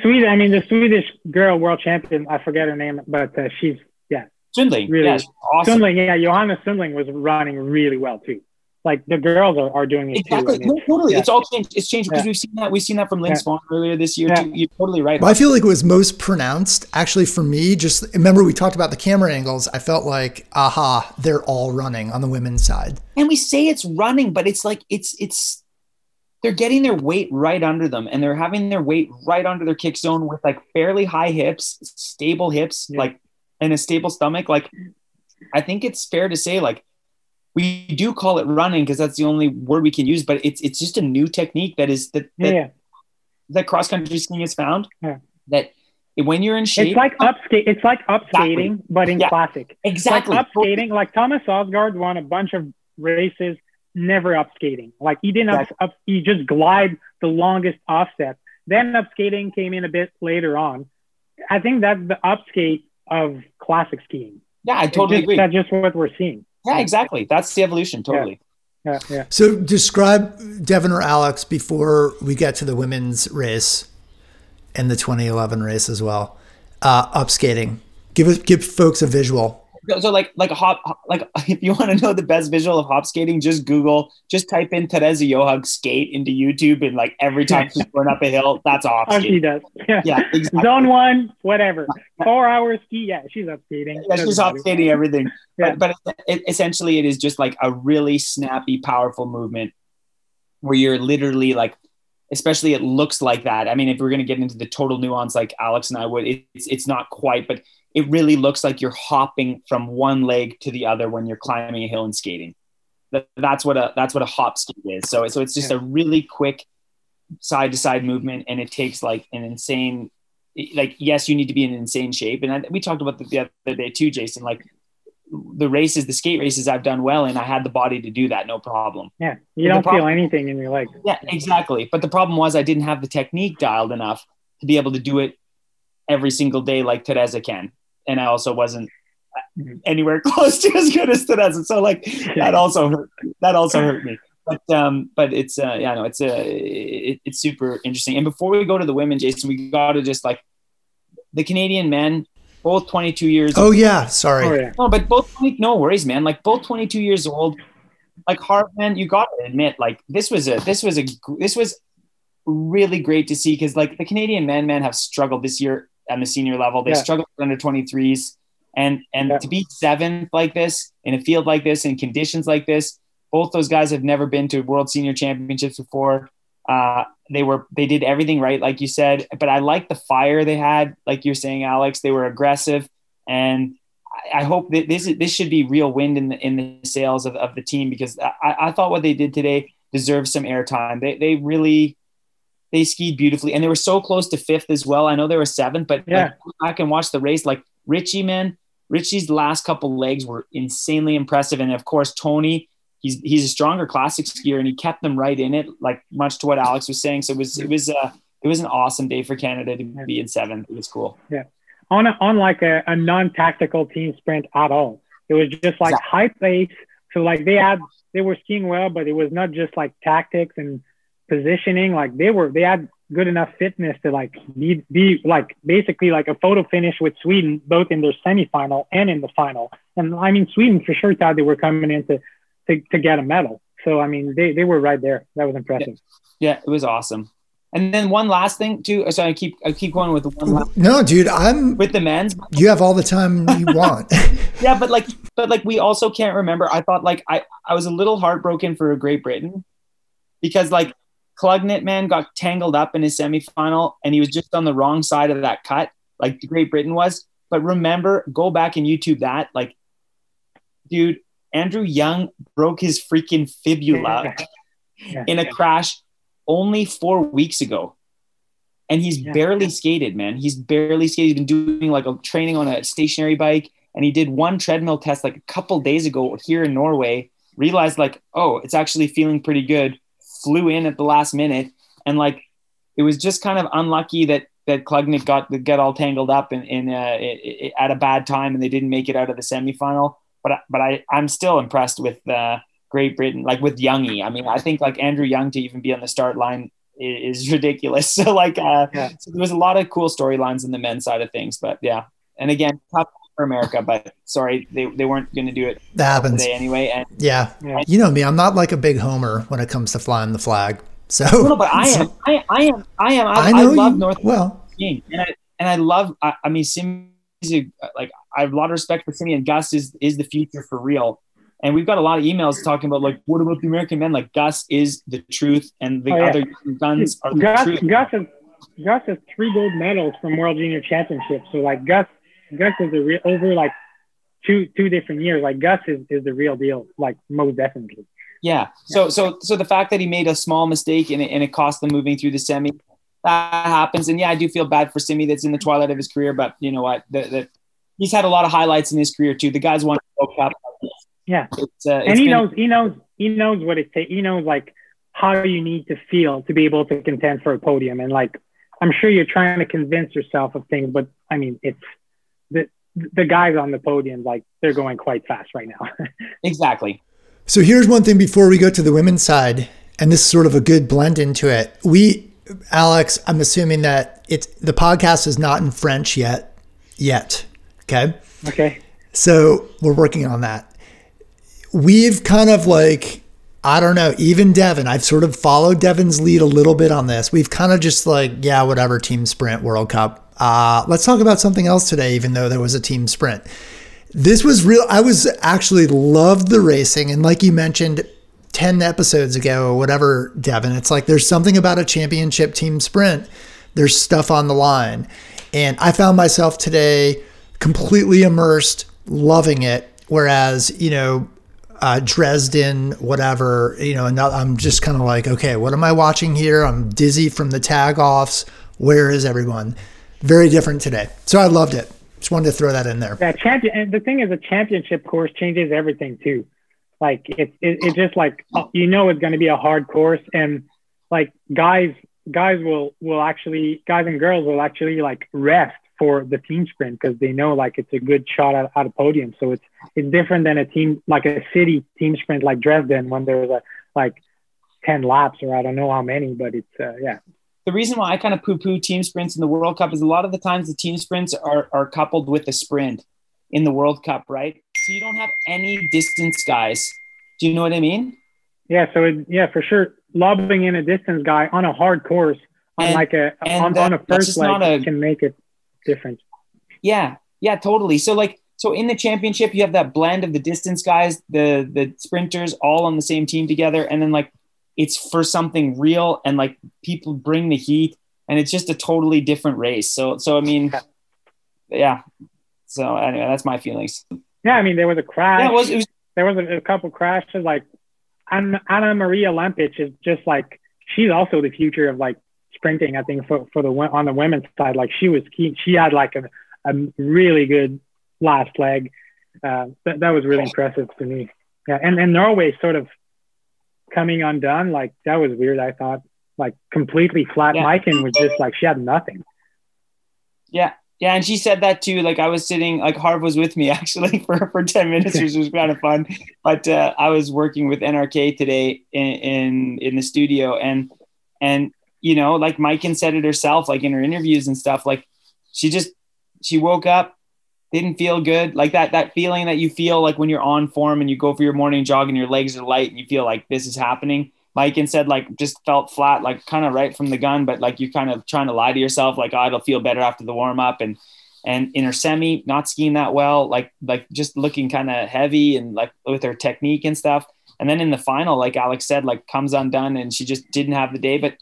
Swedish girl world champion, I forget her name, but she's Sundling, really awesome. Sundling, Johanna Sundling was running really well too. Like the girls are doing it exactly. Too. I mean, totally. Yeah. It's all changed. It's changed because we've seen that. We've seen that from Lynn Swan earlier this year too. You're totally right. Well, I feel like it was most pronounced actually for me. Just remember we talked about the camera angles. I felt like, aha, they're all running on the women's side. And we say it's running, but it's like it's they're getting their weight right under them, and they're having their weight right under their kick zone with like fairly high hips, stable hips, like and a stable stomach. Like I think it's fair to say like. We do call it running because that's the only word we can use, but it's just a new technique that cross country skiing has found. Yeah. That when you're in shape, it's like upskating, but in classic. Exactly. Like upskating, like Thomas Osgaard won a bunch of races, never upskating. Like he didn't he just glide the longest offset. Then upskating came in a bit later on. I think that's the upskate of classic skiing. Yeah, I totally agree. That's just what we're seeing. Yeah, exactly. That's the evolution. Totally. Yeah. Yeah. So describe Devon or Alex before we get to the women's race and the 2011 race as well. Upskating. Give folks a visual. So like if you want to know the best visual of hop skating, just type in Therese Johaug skate into YouTube, and like every time she's going up a hill, that's hop skating. Oh, she does. Yeah, exactly. Zone one, whatever. 4 hours ski. Yeah, she's hop skating. Yeah, she's hop skating everything. Yeah. But essentially, it is just like a really snappy, powerful movement where you're literally like. Especially it looks like that. I mean, if we're going to get into the total nuance, like Alex and I would, it's not quite, but it really looks like you're hopping from one leg to the other when you're climbing a hill and skating. That's what a hop skate is. So it's just a really quick side to side movement. And it takes like an insane, like, yes, you need to be in insane shape. And we talked about the other day too, Jason, like the skate races I've done well and I had the body to do that, no problem. Yeah, you don't feel anything in your legs. Yeah, exactly. But the problem was I didn't have the technique dialed enough to be able to do it every single day like Therese can. And I also wasn't anywhere close to as good as Therese. So like that also hurt me. But it's, it's super interesting. And before we go to the women, Jason, we got to just like the Canadian men, both 22 years old. No worries, man. Like both 22 years old, like Harv, man, you got to admit, like this was really great to see because like the Canadian men have struggled this year on the senior level. They struggled under 23s and to be seventh like this in a field like this in conditions like this, both those guys have never been to World Senior Championships before. They did everything right, like you said, but I like the fire they had, like you're saying, Alex, they were aggressive. And I hope that this should be real wind in the sails of the team, because I thought what they did today deserves some airtime. They really skied beautifully and they were so close to fifth as well. I know they were seventh, but go back and watch the race. Like Richie's last couple legs were insanely impressive. And of course, Tony, He's a stronger classic skier and he kept them right in it, like much to what Alex was saying. So it was an awesome day for Canada to be in seventh. It was cool. Yeah, on like a non-tactical team sprint at all. It was just like high pace. So like they were skiing well, but it was not just like tactics and positioning. Like they had good enough fitness to like be like basically like a photo finish with Sweden, both in their semifinal and in the final. And I mean Sweden for sure thought they were coming into. To get a medal. So, I mean, they were right there. That was impressive. Yeah, it was awesome. And then one last thing too. So I keep going with the one last. No, dude, I'm with the men's. You have all the time you want. Yeah, but we also can't remember. I thought I was a little heartbroken for Great Britain because Klugnit man got tangled up in his semifinal and he was just on the wrong side of that cut, like Great Britain was. But remember, go back and YouTube that. Dude, Andrew Young broke his freaking fibula in a crash only 4 weeks ago. And he's barely skated, man. He's barely skated. He's been doing a training on a stationary bike. And he did one treadmill test a couple days ago here in Norway, realized oh, it's actually feeling pretty good. Flew in at the last minute. And it was just kind of unlucky that Klugnik got all tangled up in at a bad time and they didn't make it out of the semifinal. But I'm still impressed with Great Britain, with Youngie. I mean, I think Andrew Young to even be on the start line is ridiculous. So so there was a lot of cool storylines in the men's side of things, but yeah. And again, tough for America, but sorry, they weren't going to do it. That happens today anyway. And yeah, you know me, I'm not a big homer when it comes to flying the flag. So no, but I am. I love North. Well, and I love. I mean, Simi is I have a lot of respect for Simi, and Gus is the future for real. And we've got a lot of emails talking about what about the American men? Gus is the truth, and the other guns are the truth. Gus has 3 gold medals from World Junior Championships. So Gus is the real over two different years. Gus is the real deal. Most definitely. Yeah. So the fact that he made a small mistake and it cost them moving through the semi, that happens. And yeah, I do feel bad for Simi. That's in the twilight of his career, but you know what? He's had a lot of highlights in his career too. The guy's won the World Cup. Yeah. And he knows what it takes. He knows how you need to feel to be able to contend for a podium. And I'm sure you're trying to convince yourself of things, but I mean, it's the guys on the podium, they're going quite fast right now. Exactly. So here's one thing before we go to the women's side, and this is sort of a good blend into it. Alex, I'm assuming that the podcast is not in French yet. Okay. Okay. So we're working on that. We've kind of I don't know, even Devon, I've sort of followed Devon's lead a little bit on this. We've kind of just whatever, team sprint, World Cup. Let's talk about something else today, even though there was a team sprint. This was real. I was actually loved the racing. And like you mentioned 10 episodes ago or whatever, Devon, it's there's something about a championship team sprint. There's stuff on the line. And I found myself today completely immersed, loving it. Whereas, Dresden, whatever, and I'm just kind of okay, what am I watching here? I'm dizzy from the tag offs. Where is everyone? Very different today. So I loved it. Just wanted to throw that in there. Yeah, and the thing is, a championship course changes everything too. It just it's going to be a hard course, and guys will actually, guys and girls will actually rest for the team sprint because they know it's a good shot at a podium. So it's different than a team a city team sprint like Dresden when there's 10 laps or I don't know how many, but it's yeah. The reason why I kind of poo-poo team sprints in the World Cup is a lot of the times the team sprints are coupled with a sprint in the World Cup, right? So you don't have any distance guys. Do you know what I mean? Yeah. So for sure, lobbing in a distance guy on a hard course on a first leg can make it different. Yeah. Yeah. Totally. So so in the championship, you have that blend of the distance guys, the sprinters, all on the same team together, and then it's for something real and people bring the heat and it's just a totally different race. So I mean, yeah. So anyway, that's my feelings. Yeah. I mean, there was a crash. Yeah, there was a couple crashes. Anamarija Lampič is just she's also the future of sprinting. I think on the women's side, she was keen. She had a really good last leg. That was really impressive to me. Yeah. And Norway sort of coming undone, that was weird. I thought completely flat. Maiken was just she had nothing. Yeah and she said that too. I was sitting, Harv was with me actually for 10 minutes which was kind of fun, but I was working with NRK today in the studio, and Maiken said it herself in her interviews and stuff, she woke up, didn't feel good. That feeling that you feel when you're on form and you go for your morning jog and your legs are light and you feel this is happening. like and said, like, just felt flat, like kind of right from the gun, but like you kind of trying to lie to yourself, like, oh, it'll feel better after the warm up. And in her semi, not skiing that well, like just looking kind of heavy and like with her technique and stuff. And then in the final, like Alex said, like comes undone and she just didn't have the day, but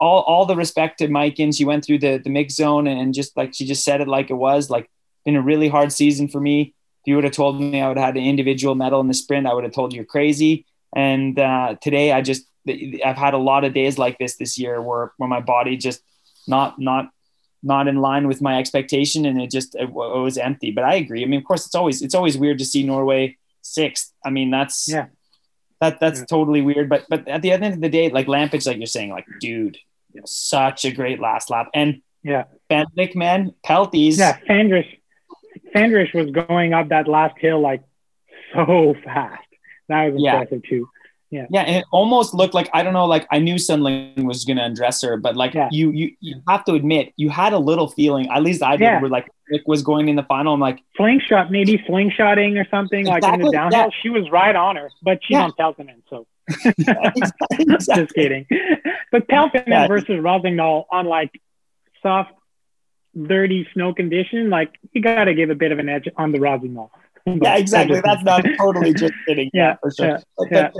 all the respect to Mike. And she went through the mix zone and just like, she just said it like it was, like, been a really hard season for me. If you would have told me I would have had an individual medal in the sprint, I would have told you you're crazy. And today I've had a lot of days like this year where my body just not in line with my expectation. And it was empty, but I agree. I mean, of course it's always weird to see Norway sixth. I mean, that's totally weird. But at the end of the day, like Lampič, like you're saying, like, dude, such a great last lap. And Fendrick, man, Pelties. Yeah. Fendrick was going up that last hill, like so fast. That was impressive too. Yeah. And it almost looked like, I don't know, like I knew Sundling was going to undress her, but like you have to admit, you had a little feeling, at least I did, where like Rick was going in the final. I'm like, slingshotting or something, exactly, like in the downhill. Yeah. She was right on her, but she on Peltonen, so. Just kidding. But Peltonen versus Rossignol on like soft, dirty snow condition, like you got to give a bit of an edge on the Rossignol. Yeah, exactly. That's not totally just kidding. Yeah, for sure. But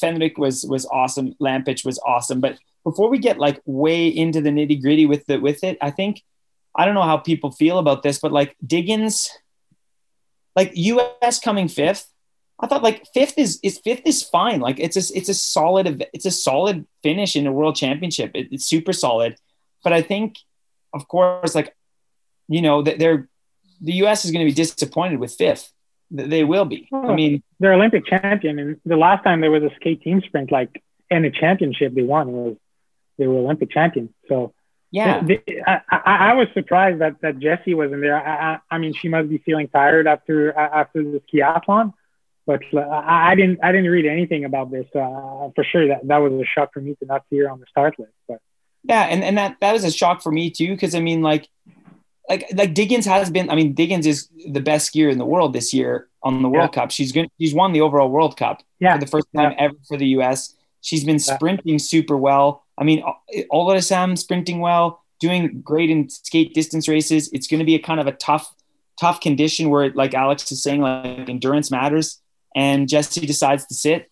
Fenrik was awesome. Lampič was awesome. But before we get like way into the nitty gritty with it, I think, I don't know how people feel about this, but like Diggins, like US coming fifth, I thought like fifth is fine. Like it's a solid finish in a world championship. It's super solid. But I think, of course, like, you know, the U.S. is going to be disappointed with fifth. They will be. Oh, I mean, they're Olympic champion, and the last time there was a skate team sprint, like, and a championship they won, they were Olympic champion. So yeah, I was surprised that Jessie wasn't there. I mean, she must be feeling tired after the skiathlon, but I didn't read anything about this. For sure, that was a shock for me to not see her on the start list. But yeah, and that was a shock for me too, because I mean, like Diggins has been, I mean, Diggins is the best skier in the world this year on the World Cup. She's won the overall World Cup for the first time ever for the US. She's been sprinting super well. I mean, all of Sam sprinting well, doing great in skate distance races. It's going to be a kind of a tough condition where, like Alex is saying, like endurance matters, and Jessie decides to sit.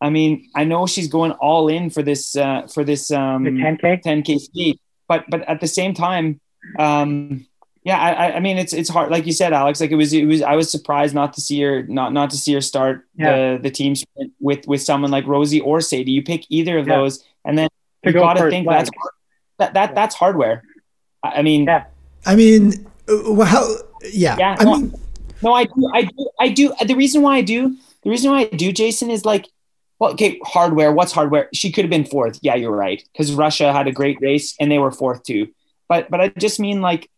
I mean, I know she's going all in for this the 10K speed, but at the same time, I mean, it's hard, like you said, Alex. Like it was. I was surprised not to see her start the team sprint with someone like Rosie or Sadie. You pick either of those, and then you gotta think that's hardware. I do. The reason why I do, Jason, is like, well, okay, hardware. What's hardware? She could have been fourth. Yeah, you're right, because Russia had a great race and they were fourth too. But I just mean, like,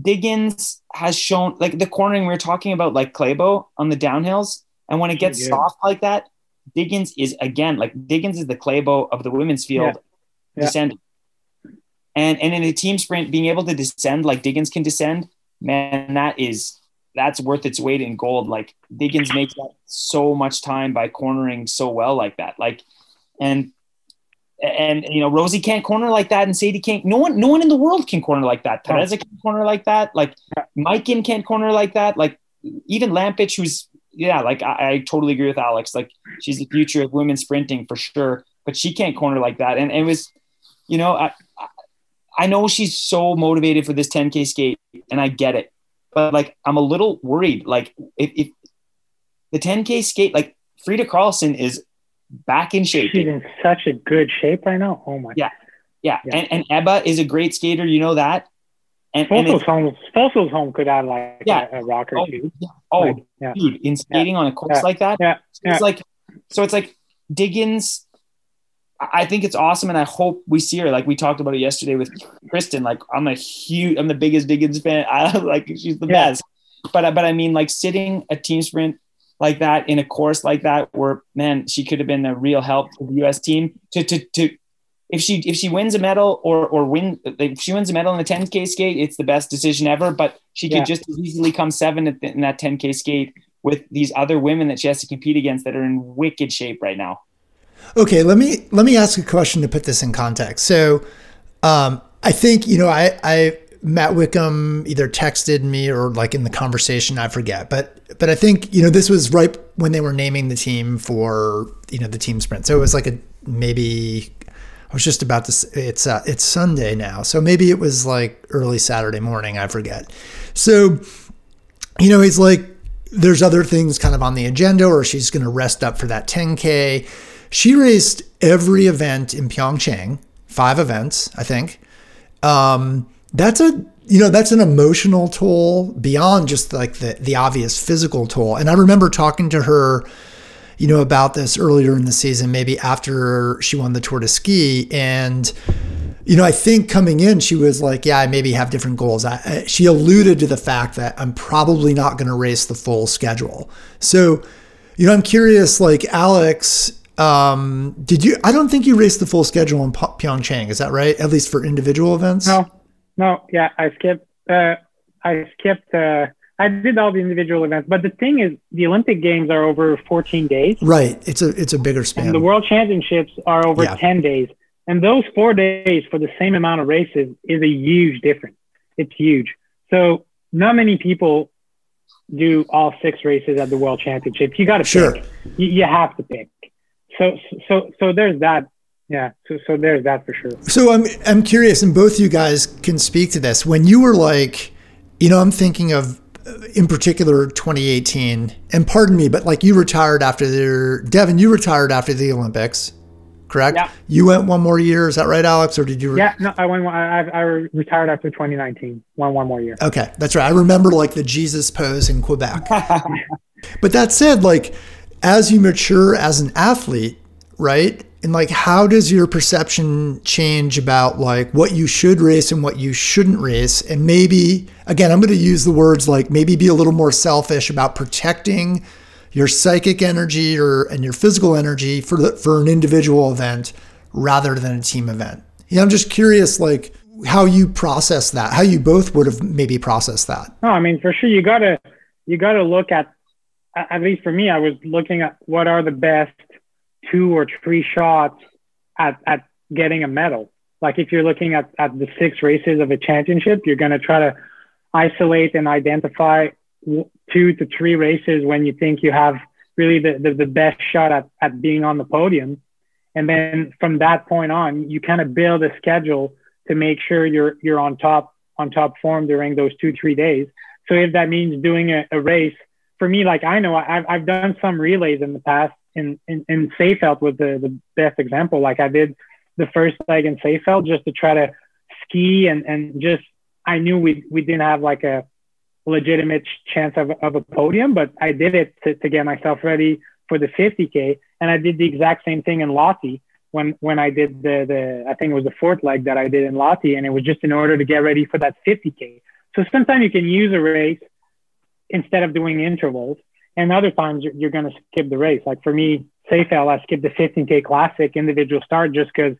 Diggins has shown, like, the cornering we were talking about, like Klæbo on the downhills. And when it gets soft like that, Diggins is the Klæbo of the women's field descending. And in a team sprint, being able to descend like Diggins can descend, man, that's worth its weight in gold. Like, Diggins makes up so much time by cornering so well like that. Like, and you know, Rosie can't corner like that, and Sadie can't. No one in the world can corner like that. Therese can corner like that. Like Maiken can't corner like that. Like even Lampič, who's I totally agree with Alex. Like she's the future of women sprinting for sure, but she can't corner like that. And it was, you know, I know she's so motivated for this 10K skate, and I get it, but like I'm a little worried. Like if the 10K skate, like Frida Karlsson is back in shape. She's in such a good shape right now. Oh my God. Yeah. And Ebba is a great skater, you know that. And Fossil's home could have like a rock or two. Yeah. Oh, like, dude, in skating on a course like that. Yeah. So it's like Diggins. I think it's awesome, and I hope we see her. Like we talked about it yesterday with Kristen. Like I'm the biggest Diggins fan. I like she's the best. But I mean, like sitting a team sprint like that in a course like that, where man, she could have been a real help to the U.S. team. To if she wins a medal or if she wins a medal in the 10K skate, it's the best decision ever. But she could just as easily come seventh in that 10K skate with these other women that she has to compete against that are in wicked shape right now. Okay, let me ask a question to put this in context. So I think, you know, I Matt Wickham either texted me or like in the conversation, I forget. But I think, you know, this was right when they were naming the team for, you know, the team sprint. So it was like a, maybe I was just about to say, it's Sunday now. So maybe it was like early Saturday morning, I forget. So, you know, he's like, there's other things kind of on the agenda, or she's going to rest up for that 10K. She raced every event in Pyeongchang, 5 events, I think. That's a, you know, that's an emotional toll beyond just like the obvious physical toll. And I remember talking to her, you know, about this earlier in the season, maybe after she won the Tour de Ski. And, you know, I think coming in, she was like, yeah, I maybe have different goals. She alluded to the fact that I'm probably not going to race the full schedule. So, you know, I'm curious, like Alex, did you, I don't think you raced the full schedule in Pyeongchang. Is that right? At least for individual events? No. Yeah. I skipped, I did all the individual events, but the thing is the Olympic Games are over 14 days. Right. It's a bigger span. And the World Championships are over 10 days. And those 4 days for the same amount of races is a huge difference. It's huge. So not many people do all 6 races at the World Championship. You got to pick. You have to pick. So there's that. Yeah. So there's that for sure. So I'm curious, and both you guys can speak to this. When you were like, you know, I'm thinking of, in particular, 2018, and pardon me, but like Devin, you retired after the Olympics, correct? Yeah. You went one more year. Is that right, Alex? Or did you? Yeah, no, I went. I retired after 2019. Went one more year. Okay. That's right. I remember like the Jesus pose in Quebec. But that said, like, as you mature as an athlete, right? And like, how does your perception change about like what you should race and what you shouldn't race? And maybe, again, I'm going to use the words like maybe be a little more selfish about protecting your psychic energy and your physical energy for an individual event rather than a team event. You know, I'm just curious, like how you process that, how you both would have maybe processed that. No, I mean, for sure. You gotta look at least for me, I was looking at what are the best 2 or 3 shots at getting a medal. Like if you're looking at the 6 races of a championship, you're going to try to isolate and identify 2 to 3 races when you think you have really the best shot at being on the podium. And then from that point on, you kind of build a schedule to make sure you're on top form during those 2-3 days. So if that means doing a race, for me, like I know I've done some relays in the past. In Seefeld was the best example. Like I did the first leg in Seefeld just to try to ski and just, I knew we didn't have like a legitimate chance of a podium, but I did it to get myself ready for the 50K. And I did the exact same thing in Lahti when I did the I think it was the 4th leg that I did in Lahti, and it was just in order to get ready for that 50K. So sometimes you can use a race instead of doing intervals. And other times you're going to skip the race. Like for me, Seefeld, I skipped the 15K Classic individual start just because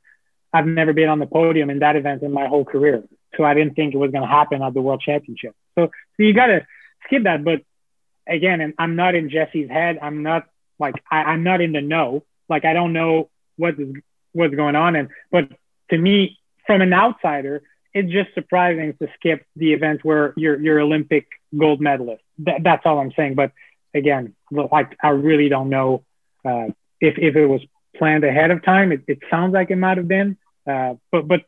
I've never been on the podium in that event in my whole career. So I didn't think it was going to happen at the World Championship. So you got to skip that. But again, and I'm not in Jessie's head. I'm not like, I'm not in the know. Like I don't know what's going on. But to me, from an outsider, it's just surprising to skip the event where you're Olympic gold medalist. That's all I'm saying. But again, like I really don't know if it was planned ahead of time. It sounds like it might have been, but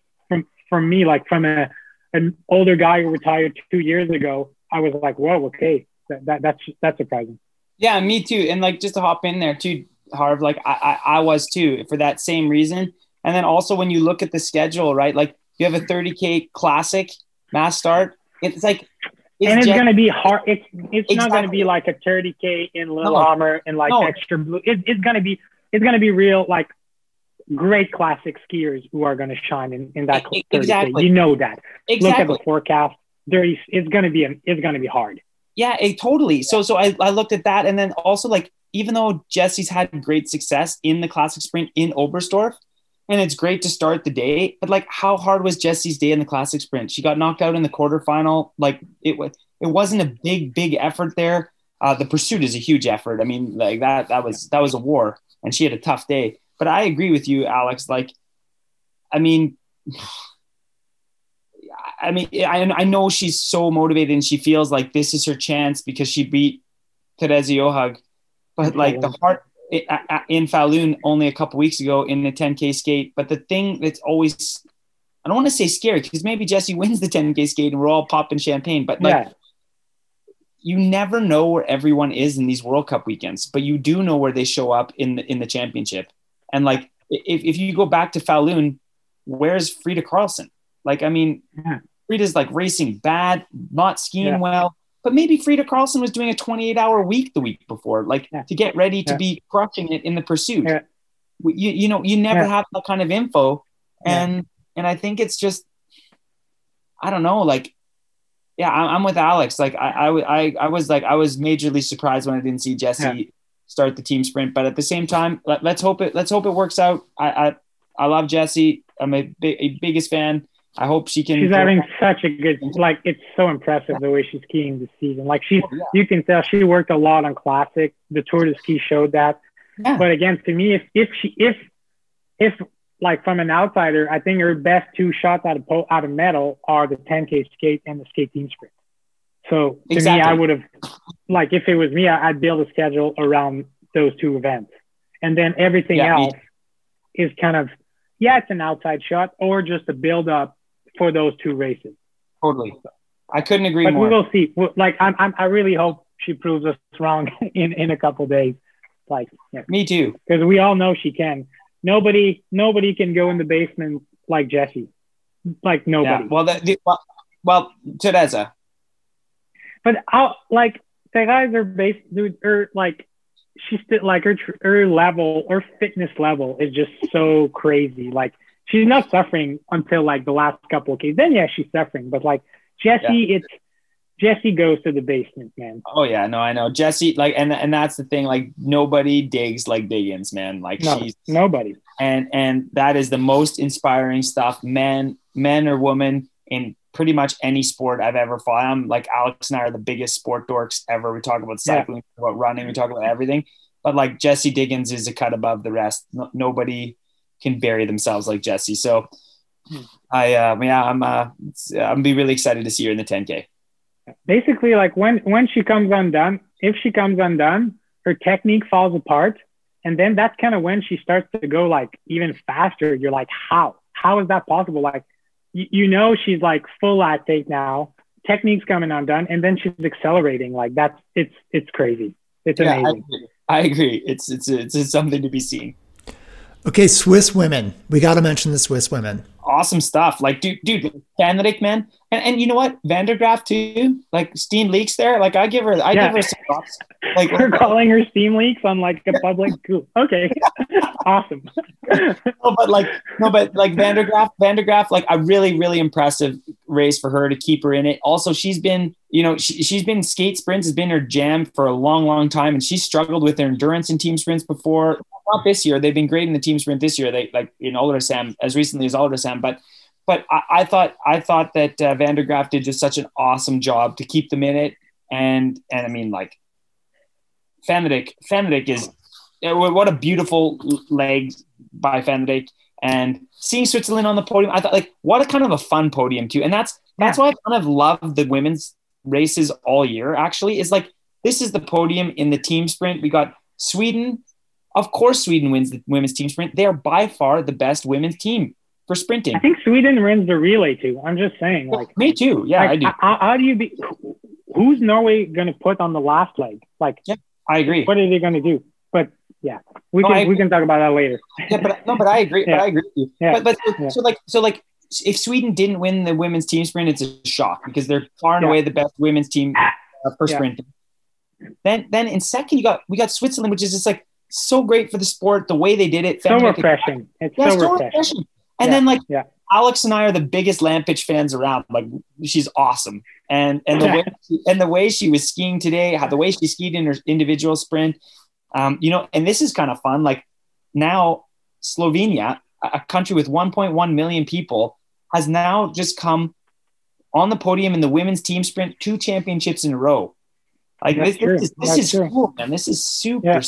from me, like from an older guy who retired 2 years ago, I was like, whoa, okay, that's surprising. Yeah, me too. And like just to hop in there too, Harv, like I was too for that same reason. And then also when you look at the schedule, right? Like you have a 30K Classic mass start. It's like. And it's going to be hard. It's exactly. Not going to be like a 30K in Lillehammer and like extra blue. It's going to be real like great classic skiers who are going to shine in that 30K. Exactly. You know that. Exactly. Look at the forecast. It's going to be hard. Yeah, totally. So I looked at that, and then also like even though Jessie's had great success in the classic sprint in Oberstdorf, and it's great to start the day, but like how hard was Jessie's day in the classic sprint? She got knocked out in the quarterfinal. Like it wasn't a big effort there. The pursuit is a huge effort. I mean, like that was a war, and she had a tough day. But I agree with you, Alex. Like, I mean, I know she's so motivated and she feels like this is her chance because she beat Therese Johaug. But like the heart in Falun only a couple weeks ago in the 10K skate. But the thing that's always, I don't want to say scary because maybe Jessie wins the 10K skate and we're all popping champagne. But like, you never know where everyone is in these World Cup weekends, but you do know where they show up in the championship. And like, if you go back to Falun, where's Frida Karlsson? Like, I mean, Frida's like racing bad, not skiing well, but maybe Frida Karlsson was doing a 28-hour week the week before, like to get ready to be crushing it in the pursuit. Yeah. You know, you never have that kind of info. And I think it's just, I don't know, like, yeah, I'm with Alex. Like I was majorly surprised when I didn't see Jessie start the team sprint, but at the same time, let's hope it works out. I love Jessie. I'm a biggest fan. I hope she can. She's having such a good, like, it's so impressive the way she's skiing this season. Like you can tell she worked a lot on classic. The Tour de Ski showed that. Yeah. But again, to me, if like from an outsider, I think her best two shots out of medal are the 10K skate and the skate team sprint. So to me, I would have, like, if it was me, I'd build a schedule around those two events. And then everything else is kind of, it's an outside shot or just a build up for those two races. Totally. I couldn't agree more. But we'll see. Like, I really hope she proves us wrong in a couple of days. Like, me too. Because we all know she can. Nobody can go in the basement like Jessie. Like nobody. Yeah. Well, Therese. But like Therese, she's still like her level, her fitness level is just so crazy. Like she's not suffering until like the last couple of cases. Then she's suffering. But like Jessie, it's Jessie goes to the basement, man. Oh yeah, no, I know Jessie. Like, and that's the thing. Like, nobody digs like Diggins, man. Like she's nobody. And that is the most inspiring stuff, men or woman, in pretty much any sport I've ever fought. I'm like, Alex and I are the biggest sport dorks ever. We talk about cycling, we talk about running, we talk about everything. But like Jessie Diggins is a cut above the rest. Nobody can bury themselves like Jessie. So I'm be really excited to see her in the 10K. Basically, like when she comes undone, if she comes undone, her technique falls apart, and then that's kind of when she starts to go like even faster. You're like, how is that possible? Like, you know, she's like full lactate now, technique's coming undone, and then she's accelerating. Like that's it's crazy. It's amazing. I agree. It's something to be seen. Okay, Swiss women. We got to mention the Swiss women. Awesome stuff. Like, dude, Vanderleek, man. And you know what? Van der Graaf, too. Like, Steam Leaks there. Like, I give her some props. Like, we're calling her Steam Leaks on, like, a public group. Okay. Awesome. No, but, like, Van der Graaf, like, a really, really impressive race for her to keep her in it. Also, she's been, you know, she's been skate sprints has been her jam for a long, long time. And she struggled with her endurance in team sprints before. Not this year. They've been great in the team sprint this year. They like in Oberstdorf as recently as Oberstdorf, but I thought that Van der Graaf did just such an awesome job to keep them in it. And I mean, like Van der Dijk is what a beautiful leg by Van der Dijk, and seeing Switzerland on the podium. I thought like what a kind of a fun podium too. And that's why I kind of love the women's races all year. Actually, is like this is the podium in the team sprint. We got Sweden. Of course, Sweden wins the women's team sprint. They are by far the best women's team for sprinting. I think Sweden wins the relay too. I'm just saying, like me too. Yeah, like, I do. How do you be? Who's Norway going to put on the last leg? Like, I agree. What are they going to do? But we can talk about that later. Yeah, but I agree. Yeah. But I agree with you. Yeah. So if Sweden didn't win the women's team sprint, it's a shock because they're far and away the best women's team for sprinting. Then in second, we got Switzerland, which is just like. So great for the sport, the way they did it. So refreshing. It's so refreshing. And then like Alex and I are the biggest Lampič fans around. Like she's awesome. And the way she was skiing today, how the way she skied in her individual sprint, you know, and this is kind of fun. Like now Slovenia, a country with 1.1 million people, has now just come on the podium in the women's team sprint 2 championships in a row. Like this is cool, man. This is super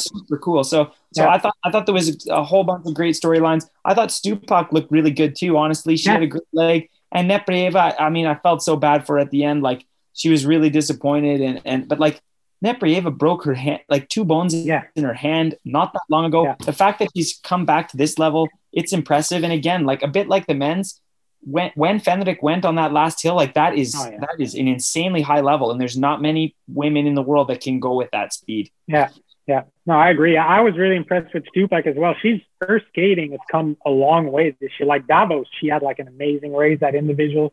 cool. So I thought there was a whole bunch of great storylines. I thought Stupak looked really good too. Honestly, she had a great leg. And Neprieva, I mean, I felt so bad for her at the end. Like she was really disappointed, but like Neprieva broke her hand, like two bones in her hand not that long ago. Yeah. The fact that she's come back to this level, it's impressive. And again, like a bit like the men's, when Fenric went on that last hill, like that is an insanely high level, and there's not many women in the world that can go with that speed. Yeah, yeah. No, I agree. I was really impressed with Stupak as well. Her skating has come a long way this year. Like Davos, she had like an amazing race, that individual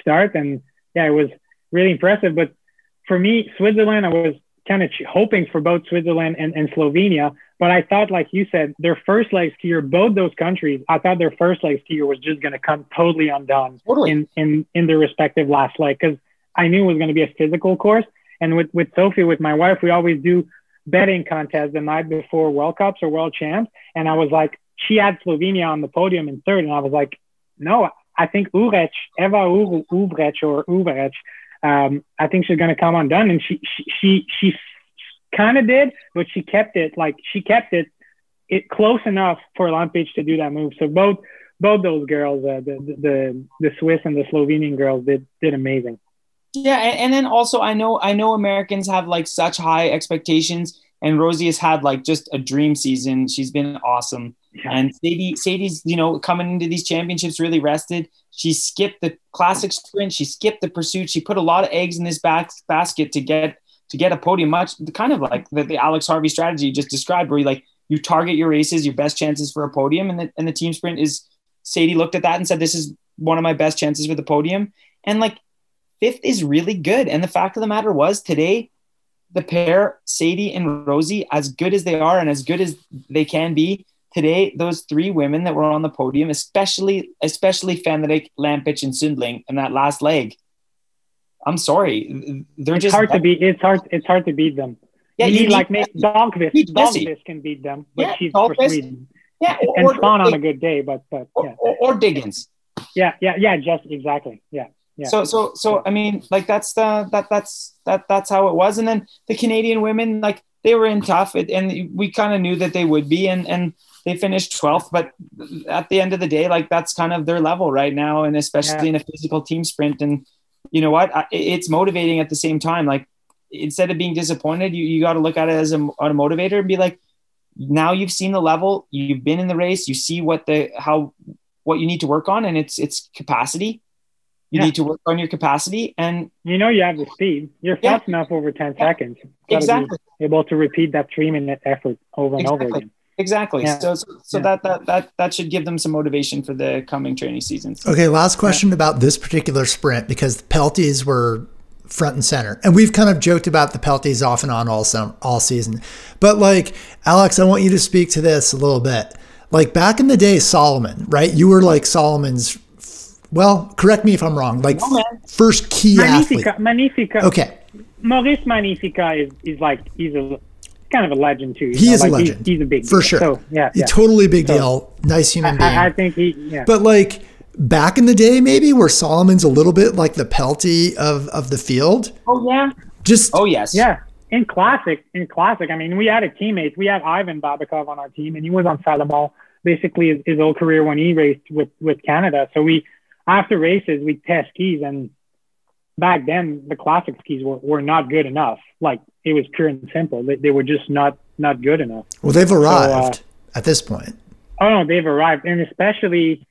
start, and yeah, it was really impressive. But for me, Switzerland, I was kind of hoping for both Switzerland and Slovenia, but I thought, like you said, their first leg skier, both those countries, I thought their first leg skier was just going to come totally undone in their respective last leg, because I knew it was going to be a physical course. And with Sophie, with my wife, we always do betting contests the night before World Cups or World Champs, and I was like, she had Slovenia on the podium in third, and I was like, no, I think Eva Uvrec, I think she's going to come undone. And she kind of did, but she kept it. Like she kept it close enough for Lampič to do that move. So both those girls, the Swiss and the Slovenian girls did amazing. Yeah. And then also, I know Americans have like such high expectations, and Rosie has had like just a dream season. She's been awesome. Yeah. And Sadie's, you know, coming into these championships really rested. She skipped the classic sprint. She skipped the pursuit. She put a lot of eggs in this basket to get a podium, much kind of like the Alex Harvey strategy you just described, where you like you target your races, your best chances for a podium, and the team sprint is. Sadie looked at that and said, "This is one of my best chances for the podium," and like fifth is really good. And the fact of the matter was today, the pair Sadie and Rosie, as good as they are and as good as they can be. Today, those three women that were on the podium, especially Fenric, Lampič, and Sundling, in that last leg, I'm sorry, it's hard to beat them. Yeah, you need like Dahlqvist can beat them, but she's for Sweden. Yeah, or Spahn on a good day, but or Diggins. Yeah, just exactly. Yeah. So I mean, like that's how it was. And then the Canadian women, like they were in tough, and we kind of knew that they would be, and they finished 12th, but at the end of the day, like that's kind of their level right now. And especially in a physical team sprint, and you know what, it's motivating at the same time. Like instead of being disappointed, you got to look at it as a motivator and be like, now you've seen the level, you've been in the race, you see what you need to work on. And it's capacity. You need to work on your capacity, and you know, you have the speed, you're fast enough over 10 seconds. Exactly. Able to repeat that 3-minute effort over and over again. Exactly. Yeah. So that should give them some motivation for the coming training seasons. Okay, last question about this particular sprint, because the Pelties were front and center, and we've kind of joked about the Pelties off and on all season. But like Alex, I want you to speak to this a little bit. Like back in the day, Solomon, right? You were like Solomon's. Well, correct me if I'm wrong. Like first key athlete. Magnifica. Okay. Maurice Magnifica is like he's kind of a legend too. He is like a legend. He's a big deal. For sure. So, yeah. Totally big deal. Nice human being. I think he. But like back in the day, maybe where Solomon's a little bit like the Pelty of the field. Oh yeah. Oh yes. Yeah. In classic. I mean, we had a teammate. We had Ivan Babikov on our team, and he was on Salomon basically his whole career when he raced with Canada. So we after races we test skis, and back then the classic skis were not good enough. Like it was pure and simple. They were just not good enough. Well, they've arrived at this point. Oh no, they've arrived. And especially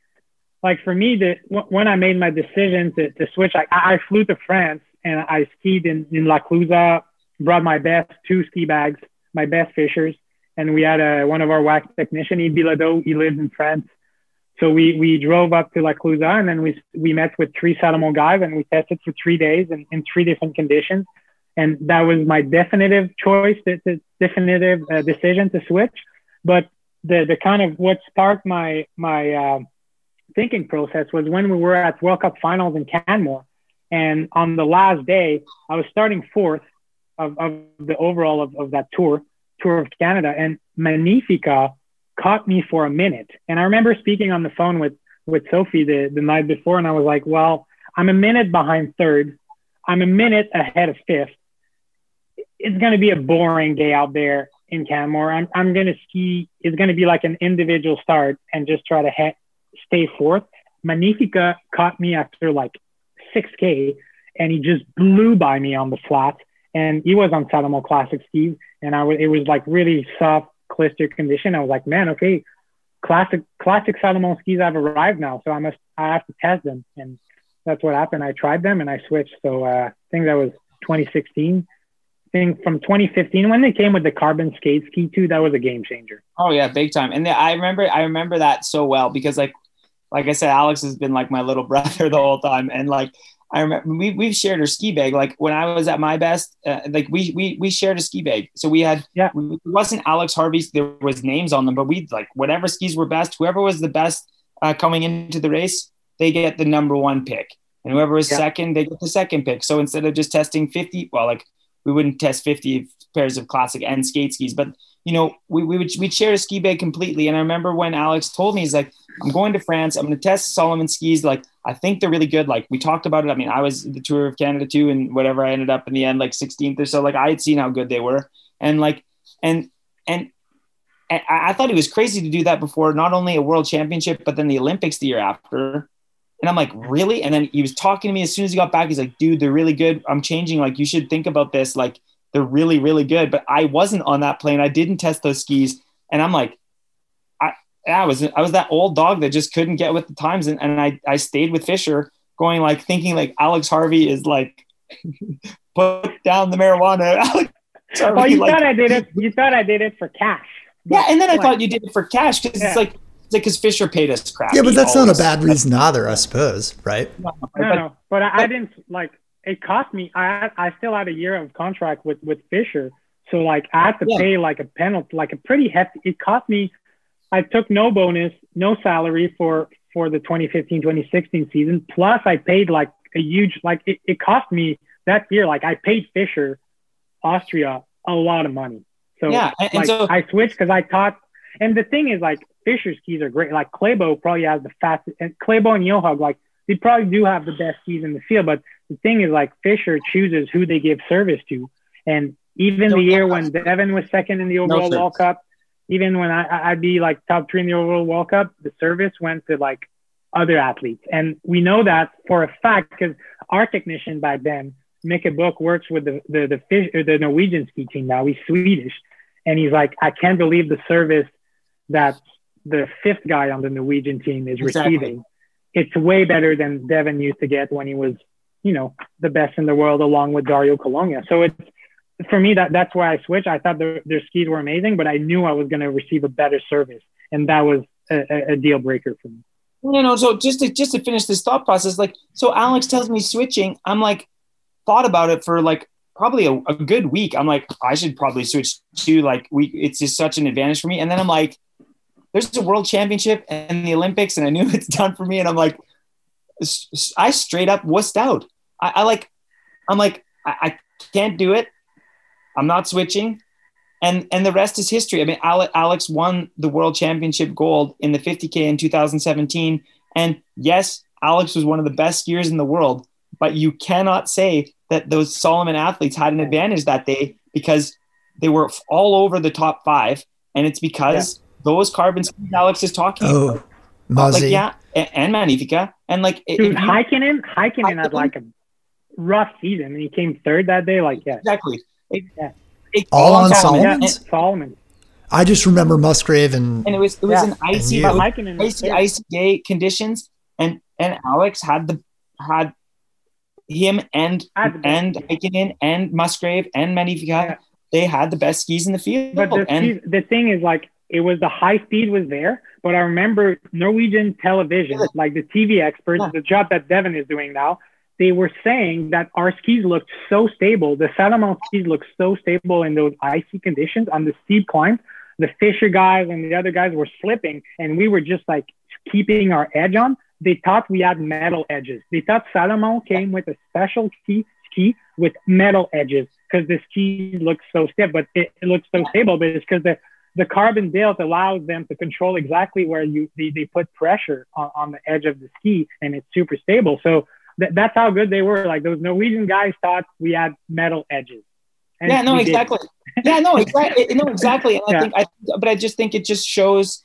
like for me, when I made my decision to switch, I flew to France and I skied in La Clusa, brought my best 2 ski bags, my best fishers. And we had one of our wax technicians, Yves Bilodeau, he lives in France. So we drove up to La Clusa, and then we met with 3 Salomon guys, and we tested for 3 days in 3 different conditions. And that was my definitive choice, definitive decision to switch. But the kind of what sparked my thinking process was when we were at World Cup finals in Canmore. And on the last day, I was starting 4th of the overall of that tour of Canada. And Magnifica caught me for a minute. And I remember speaking on the phone with Sophie the night before, and I was like, well, I'm a minute behind 3rd. I'm a minute ahead of 5th. it's going to be a boring day out there in Canmore. I'm going to ski. It's going to be like an individual start and just try to stay fourth. Magnifica caught me after like 6K and he just blew by me on the flat. And he was on Salomon Classic skis, and it was like really soft clister condition. I was like, man, okay, classic Salomon skis have arrived now, so I have to test them. And that's what happened. I tried them and I switched. So I think that was 2016. I think from 2015 when they came with the carbon skate ski too, that was a game changer. Oh yeah, big time. And I remember that so well because like I said, Alex has been like my little brother the whole time, and like. I remember we've shared a ski bag. Like when I was at my best, like we shared a ski bag. So we had, yeah. It wasn't Alex Harvey's, there was names on them, but we like whatever skis were best, whoever was the best coming into the race, they get the #1 pick. And whoever was second, they get the second pick. So instead of just testing 50, well, like we wouldn't test 50 pairs of classic and skate skis, but you know, we'd share a ski bag completely. And I remember when Alex told me, he's like, I'm going to France. I'm going to test Solomon skis. Like, I think they're really good. Like we talked about it. I mean, I was the Tour of Canada too, and whatever, I ended up in the end, like 16th or so. Like I had seen how good they were. And like, and I thought it was crazy to do that before, not only a world championship, but then the Olympics the year after. And I'm like, really? And then he was talking to me as soon as he got back. He's like, dude, they're really good. I'm changing. Like, you should think about this. Like, they're really, really good. But I wasn't on that plane. I didn't test those skis. And I'm like, I was that old dog that just couldn't get with the times. And I stayed with Fisher going like, thinking like Alex Harvey is like, put down the marijuana. Alex Harvey, well, you like, thought I did it. You thought I did it for cash. Yeah. And then I thought you did it for cash. Cause it's like, because Fisher paid us crap. Yeah. But that's not a bad reason either, I suppose. Right. No, but I didn't like, it cost me. I still had a year of contract with Fisher, so like I had to pay like a penalty, like a pretty hefty. It cost me. I took no bonus, no salary for the 2015-2016 season. Plus, I paid like a huge like it cost me that year. Like I paid Fisher Austria a lot of money. So yeah, and so I switched because I thought. And the thing is, like Fisher skis are great. Like Klæbo probably has the fastest, and Klæbo and Johaug like. They probably do have the best skis in the field, but the thing is, like Fisher chooses who they give service to, and even the year when Devon was second in the overall World Cup, even when I'd be like top 3 in the overall World Cup, the service went to like other athletes, and we know that for a fact because our technician back then, Micke Book, works with the Norwegian ski team now. He's Swedish, and he's like, I can't believe the service that the 5th guy on the Norwegian team is receiving. It's way better than Devon used to get when he was, you know, the best in the world along with Dario Colonia. So it's, for me, that's why I switched. I thought their skis were amazing, but I knew I was going to receive a better service. And that was a deal breaker for me. You know, so just to finish this thought process, like, so Alex tells me switching, I'm like, thought about it for like probably a good week. I'm like, I should probably switch to like, it's just such an advantage for me. And then I'm like, there's a world championship and the Olympics and I knew it's done for me. And I'm like, I straight up wussed out. I can't do it. I'm not switching. And the rest is history. I mean, Alex won the world championship gold in the 50K in 2017. And yes, Alex was one of the best skiers in the world, but you cannot say that those Solomon athletes had an advantage that day because they were all over the top 5. And it's because those carbon skis Alex is talking about. Mozzie. Like, and Magnifica. And like Häkkinen had like a rough season and he came 3rd that day, like Exactly. All on Solomon. Solomon. I just remember Musgrave and it was an icy day conditions and Alex had him and Häkkinen and Musgrave and Magnifica. Yeah. They had the best skis in the field. But the thing is like it was the high speed was there, but I remember Norwegian television, like the TV experts, the job that Devon is doing now, they were saying that our skis looked so stable. The Salomon skis looked so stable in those icy conditions on the steep climb. The Fisher guys and the other guys were slipping and we were just like keeping our edge on. They thought we had metal edges. They thought Salomon came with a special ski with metal edges because the skis looked so stiff, but it looked so stable, but it's because the carbon build allows them to control exactly where they put pressure on the edge of the ski and it's super stable. So that's how good they were. Like those Norwegian guys thought we had metal edges. And yeah, no, exactly. Yeah, no, exactly. No, exactly. And yeah. I just think it just shows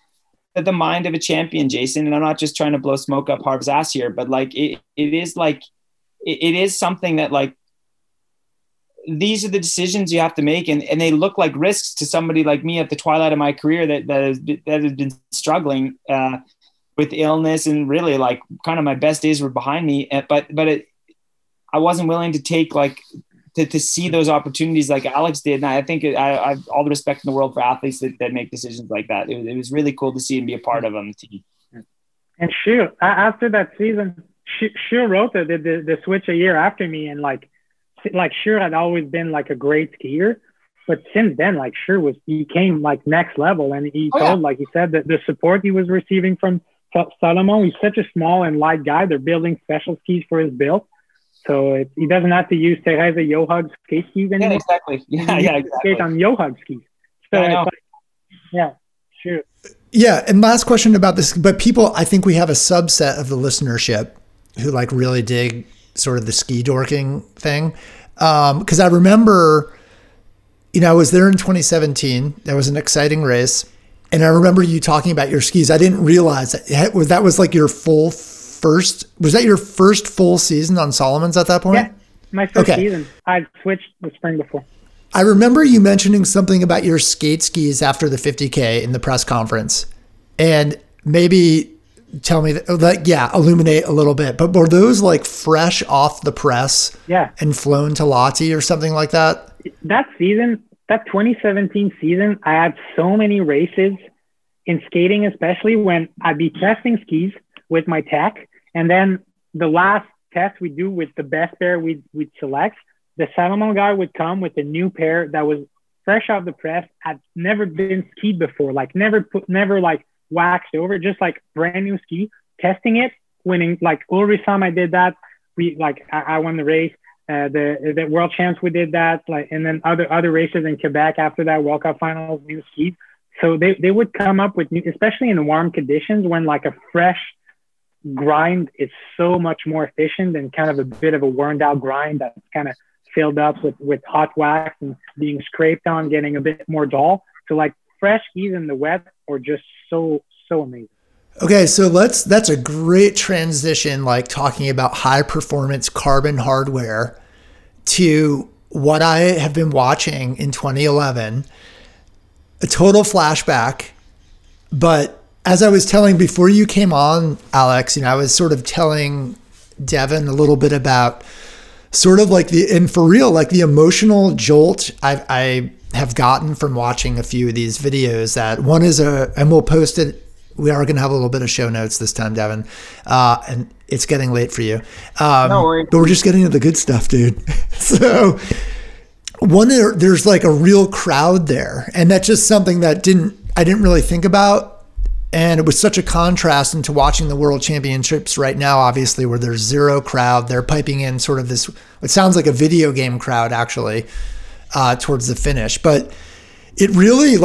the mind of a champion, Jason. And I'm not just trying to blow smoke up Harv's ass here, but it is something that these are the decisions you have to make. And they look like risks to somebody like me at the twilight of my career that has been struggling with illness, and really kind of my best days were behind me. But I wasn't willing to take to see those opportunities like Alex did. And I think I have all the respect in the world for athletes that make decisions like that. It was really cool to see and be a part of on the team. And Shu, after that season, Shu wrote the switch a year after me. And Shu had always been a great skier, but since then, Shu became next level. And he he said that the support he was receiving from Solomon, he's such a small and light guy. They're building special skis for his build. So he doesn't have to use Therese Johaug skate skis anymore. Yeah, exactly. Skate on Johaug skis. So sure. Yeah, and last question about this, but people, I think we have a subset of the listenership who really dig sort of the ski dorking thing. Because I remember, I was there in 2017. That was an exciting race. And I remember you talking about your skis. I didn't realize that was your full... was that your first full season on Solomon's at that point? Yeah, my first season. I'd switched the spring before. I remember you mentioning something about your skate skis after the 50K in the press conference. And maybe tell me illuminate a little bit. But were those fresh off the press and flown to Lahti or something like that? That season, that 2017 season, I had so many races in skating, especially when I'd be testing skis with my tech. And then the last test we do with the best pair we'd select, the Salomon guy would come with a new pair that was fresh off the press, had never been skied before, never waxed over, just brand new ski, testing it, winning. Ulrich Sam, I did that. I won the race. The World Champs, we did that. And then other races in Quebec after that, World Cup finals, new skis. So they would come up with new, especially in warm conditions when a fresh grind is so much more efficient than kind of a bit of a worn out grind that's kind of filled up with hot wax and being scraped on, getting a bit more dull. So fresh skis in the wet are just so amazing. Okay, so that's a great transition, talking about high performance carbon hardware to what I have been watching in 2011, a total flashback. But as I was telling before you came on, Alex, I was sort of telling Devon a little bit about sort of the emotional jolt I have gotten from watching a few of these videos. That one is and we'll post it. We are going to have a little bit of show notes this time, Devon. And it's getting late for you. No worries. But we're just getting to the good stuff, dude. So there's a real crowd there. And that's just something that I didn't really think about. And it was such a contrast into watching the World Championships right now, obviously, where there's zero crowd. They're piping in sort of this, it sounds like a video game crowd, actually, towards the finish. But it really,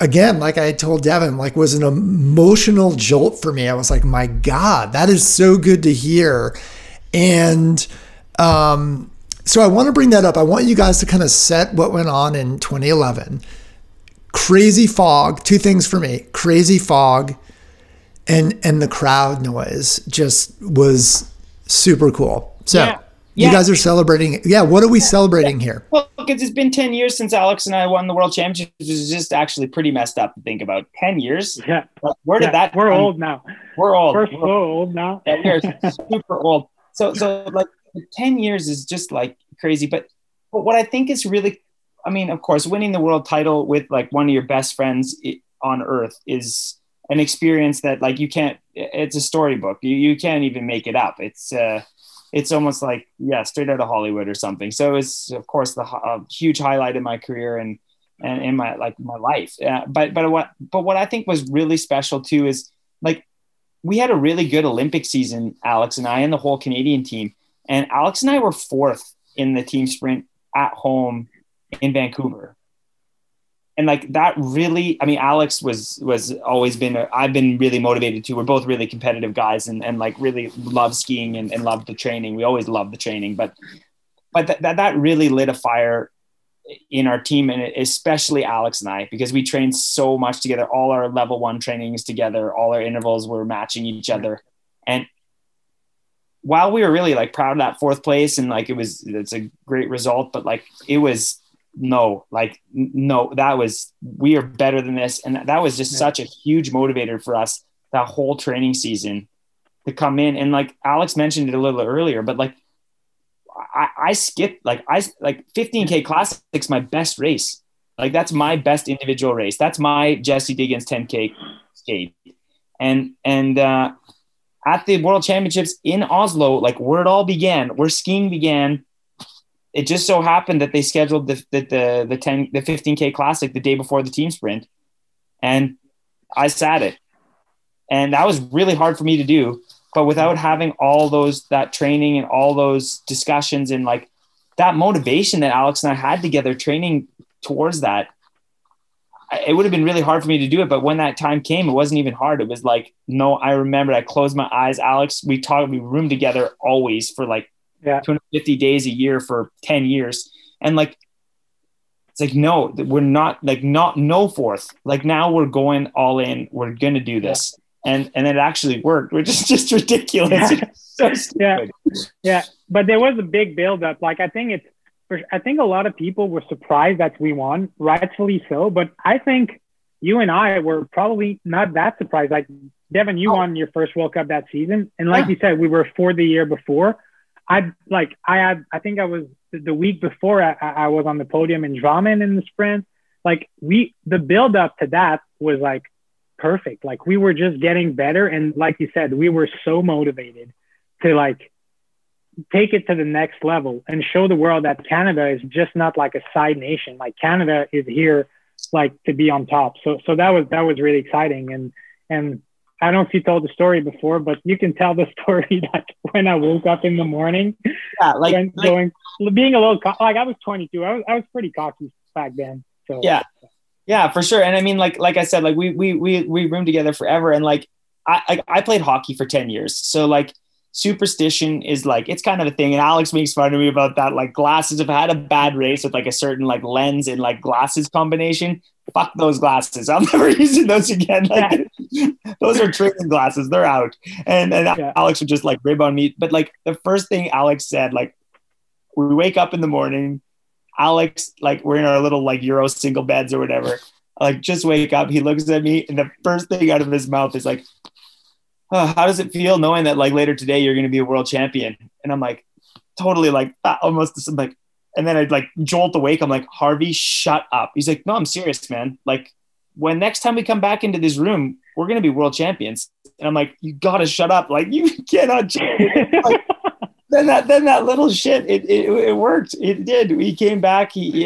again, like I told Devon, was an emotional jolt for me. I was like, my God, that is so good to hear. And so I want to bring that up. I want you guys to kind of set what went on in 2011. Crazy fog, two things for me, crazy fog and the crowd noise just was super cool. So you guys are celebrating. Yeah. What are we celebrating here? Well, because it's been 10 years since Alex and I won the World Championships, which is just actually pretty messed up to think about. 10 years. Yeah. But where did that We're old now. We're old. We're so old now. 10 years. Super old. So 10 years is just crazy. But what I think is really, of course, winning the world title with one of your best friends on earth is an experience that you can't, it's a storybook. You can't even make it up. It's almost straight out of Hollywood or something. So it's, of course, the huge highlight in my career and in my, my life. But what I think was really special too is we had a really good Olympic season, Alex and I, and the whole Canadian team. And Alex and I were fourth in the team sprint at home in Vancouver. And that really, Alex was always been, I've been really motivated too. We're both really competitive guys and really love skiing and love the training. We always love the training, but that really lit a fire in our team, and especially Alex and I, because we trained so much together. All our level one trainings together, all our intervals were matching each other. And while we were really like proud of that fourth place, and like, it's a great result, but like, it was we are better than this. And that was just such a huge motivator for us that whole training season to come in. And like Alex mentioned it a little earlier, but like, I skipped, like, 15K Classics, my best race. Like, that's my best individual race. That's my Jessie Diggins 10K skate. And at the World Championships in Oslo, like, where it all began, where skiing began, it just so happened that they scheduled the 15K Classic the day before the team sprint. And I sat it. And that was really hard for me to do. But without having all that training and all those discussions and like that motivation that Alex and I had together training towards that, it would have been really hard for me to do it. But when that time came, it wasn't even hard. It was like, no, I remember I closed my eyes, Alex, we roomed together always for like 250 days a year for 10 years. And like, it's like, no, we're not like, not no fourth. Like now we're going all in, we're going to do this. Yeah. And it actually worked, which is just ridiculous. Yeah. So stupid. Yeah. But there was a big buildup. Like, I think a lot of people were surprised that we won, rightfully so. But I think you and I were probably not that surprised. Like, Devon, you won your first World Cup that season. And like you said, we were fourth the year before. I think I was the week before I was on the podium in Drammen in the sprint. Like, the buildup to that was like, perfect. Like, we were just getting better, and like you said, we were so motivated to like take it to the next level and show the world that Canada is just not like a side nation. Like, Canada is here like to be on top. So that was really exciting. And I don't know if you told the story before, but you can tell the story that when I woke up in the morning, being a little like, I was 22. I was pretty cocky back then. So yeah. Yeah, for sure. And I mean, like I said, like we roomed together forever. And like, I played hockey for 10 years. So like, superstition is like, it's kind of a thing. And Alex makes fun of me about that. Like, glasses, if I had a bad race with like a certain like lens and like glasses combination, fuck those glasses. I'm never using those again. Like, those are training glasses. They're out. And Alex would just like rib on me. But like, the first thing Alex said, like, we wake up in the morning, Alex, like, we're in our little like Euro single beds or whatever, like, just wake up. He looks at me, and the first thing out of his mouth is like, oh, how does it feel knowing that like later today you're going to be a world champion? And I'm like, totally like almost like, and then I'd like jolt awake. I'm like, Harvey, shut up. He's like, no, I'm serious, man. Like, when next time we come back into this room, we're going to be world champions. And I'm like, you got to shut up. Like, you cannot. Like, Then that little shit, it worked. It did. He came back. He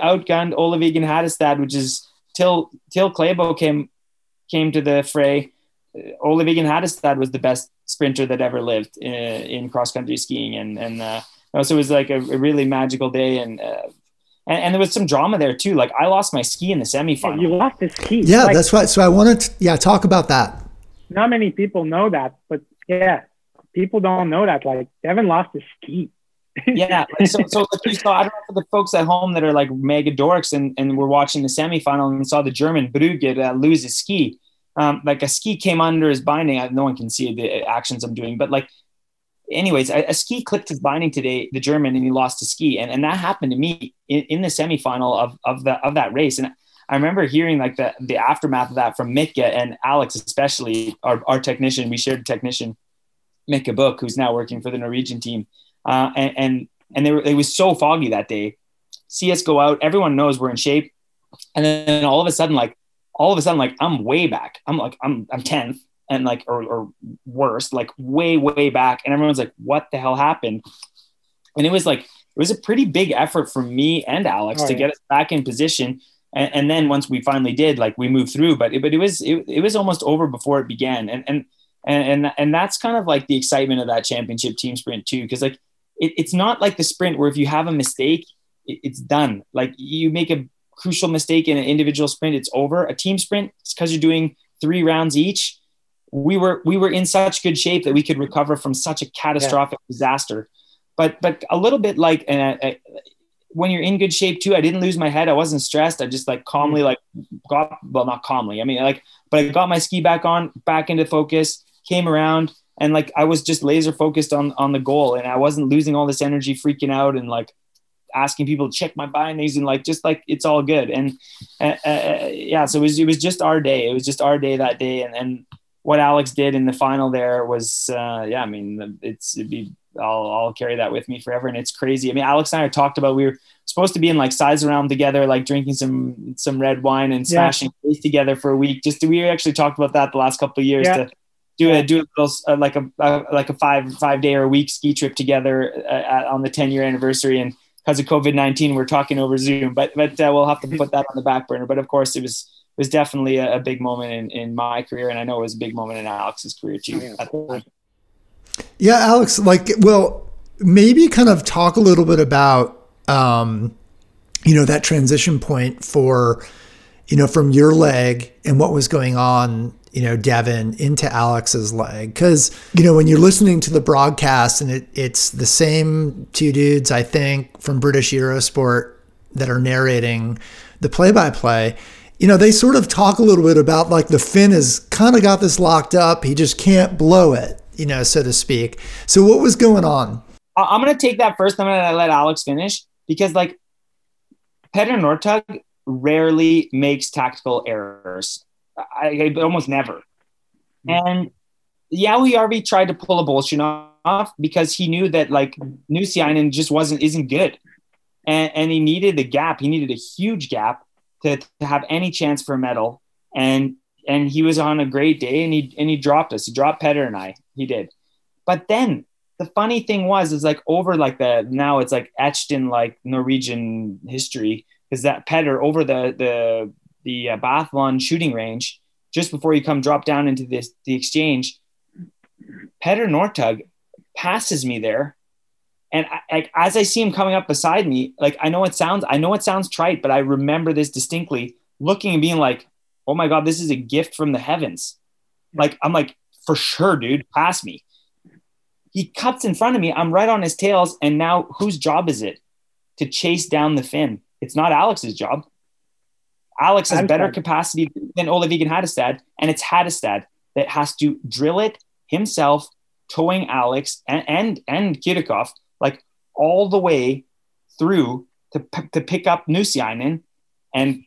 outgunned Olevig and Hattestad, which is till Klæbo came to the fray. Olevig and Hattestad was the best sprinter that ever lived in cross country skiing, and so it was like a really magical day, and there was some drama there too. Like, I lost my ski in the semifinal. You lost the ski. Yeah, like, that's right. So I wanted to talk about that. Not many people know that, but yeah. People don't know that. Like, Devon lost his ski. Yeah. So I don't know, for the folks at home that are like mega dorks and were watching the semifinal and saw the German Brugge lose his ski. Like, a ski came under his binding. No one can see the actions I'm doing. But like, anyways, a ski clipped his binding today, the German, and he lost his ski. And that happened to me in the semifinal of that race. And I remember hearing like the aftermath of that from Mitka and Alex, especially our technician. We shared a technician, Mikke Book, who's now working for the Norwegian team. And it was so foggy that day. See us go out. Everyone knows we're in shape. And then all of a sudden, I'm way back. I'm 10th and like, or worse, like way back. And everyone's like, what the hell happened? And it was a pretty big effort for me and Alex to get us back in position. And then once we finally did, like, we moved through, but it was almost over before it began. And that's kind of like the excitement of that championship team sprint too, because like it's not like the sprint where if you have a mistake, it's done. Like, you make a crucial mistake in an individual sprint, it's over. A team sprint, it's because you're doing 3 rounds each. We were in such good shape that we could recover from such a catastrophic disaster. But a little bit like when you're in good shape too, I didn't lose my head. I wasn't stressed. I just like calmly, like got, well, not calmly. I mean, like, but I got my ski back on, back into focus, came around, and like, I was just laser focused on the goal. And I wasn't losing all this energy, freaking out and like asking people to check my bindings and like, just like, it's all good. And yeah, so it was just our day. It was just our day that day. And what Alex did in the final there was, yeah, I mean, I'll carry that with me forever. And it's crazy. I mean, Alex and I talked about, we were supposed to be in like size around together, like drinking some red wine and smashing face together for a week. Just we actually talked about that the last couple of years to do a little, like a five day or a week ski trip together on the 10-year anniversary. And because of COVID-19, we're talking over Zoom, but we'll have to put that on the back burner. But of course it was definitely a big moment in my career. And I know it was a big moment in Alex's career too. At the time. Yeah, Alex, like, well, maybe kind of talk a little bit about, you know, that transition point for, you know, from your leg and what was going on, you know, Devon into Alex's leg. Because, you know, when you're listening to the broadcast and it's the same two dudes, I think, from British Eurosport that are narrating the play-by-play, you know, they sort of talk a little bit about like the Finn has kind of got this locked up. He just can't blow it, you know, so to speak. So what was going on? I'm going to take that first. I'm going to let Alex finish because like Petter Northug rarely makes tactical errors. I almost never. And Jauhojärvi tried to pull a Bolshunov because he knew that like Nuussiainen just isn't good. And he needed a gap. He needed a huge gap to have any chance for a medal. And he was on a great day and he dropped us. He dropped Petter and I. He did. But then the funny thing was, is like over like the, now it's like etched in like Norwegian history, is that Petter over the Bathlon shooting range, just before you come drop down into this, the exchange, Petter Northug passes me there. And I, as I see him coming up beside me, like, I know it sounds trite, but I remember this distinctly, looking and being like, oh my God, this is a gift from the heavens. Like, I'm like, for sure, dude, pass me. He cuts in front of me. I'm right on his tails. And now whose job is it to chase down the Finn? It's not Alex's job. Alex has better capacity than Olivik and Hattestad. And it's Hattestad that has to drill it himself, towing Alex and Kriukov, like all the way through to pick up Nuussiainen. And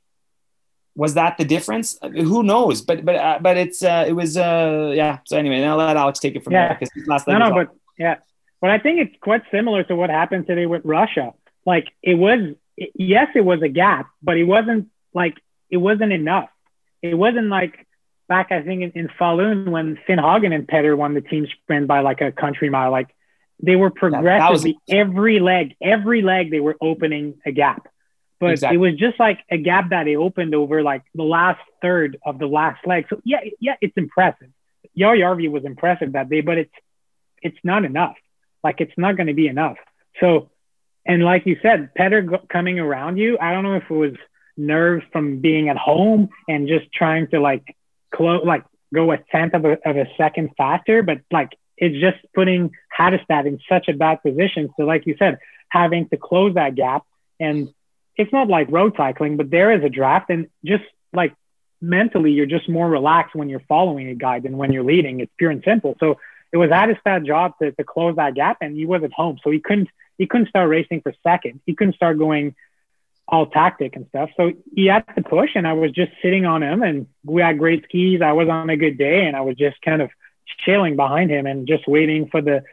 was that the difference? Who knows? But it was yeah. So anyway, I'll let Alex take it from there because last night. But I think it's quite similar to what happened today with Russia. Like it was, yes, it was a gap, but it wasn't enough. It wasn't like back I think in Falun when Finn Hagen and Petter won the team sprint by like a country mile. Like they were progressively every leg they were opening a gap. But exactly. It was just like a gap that he opened over like the last third of the last leg. So yeah, it's impressive. Jauhojärvi was impressive that day, but it's not enough. Like it's not going to be enough. So, and like you said, Petter coming around you, I don't know if it was nerves from being at home and just trying to like go a tenth of a second faster, but like it's just putting Hattestad in such a bad position. So like you said, having to close that gap and it's not like road cycling, but there is a draft and just like mentally, you're just more relaxed when you're following a guy than when you're leading. It's pure and simple. So it was Hattestad's job to close that gap and he was at home. So he couldn't start racing for second. He couldn't start going all tactic and stuff. So he had to push and I was just sitting on him and we had great skis. I was on a good day and I was just kind of chilling behind him and just waiting for the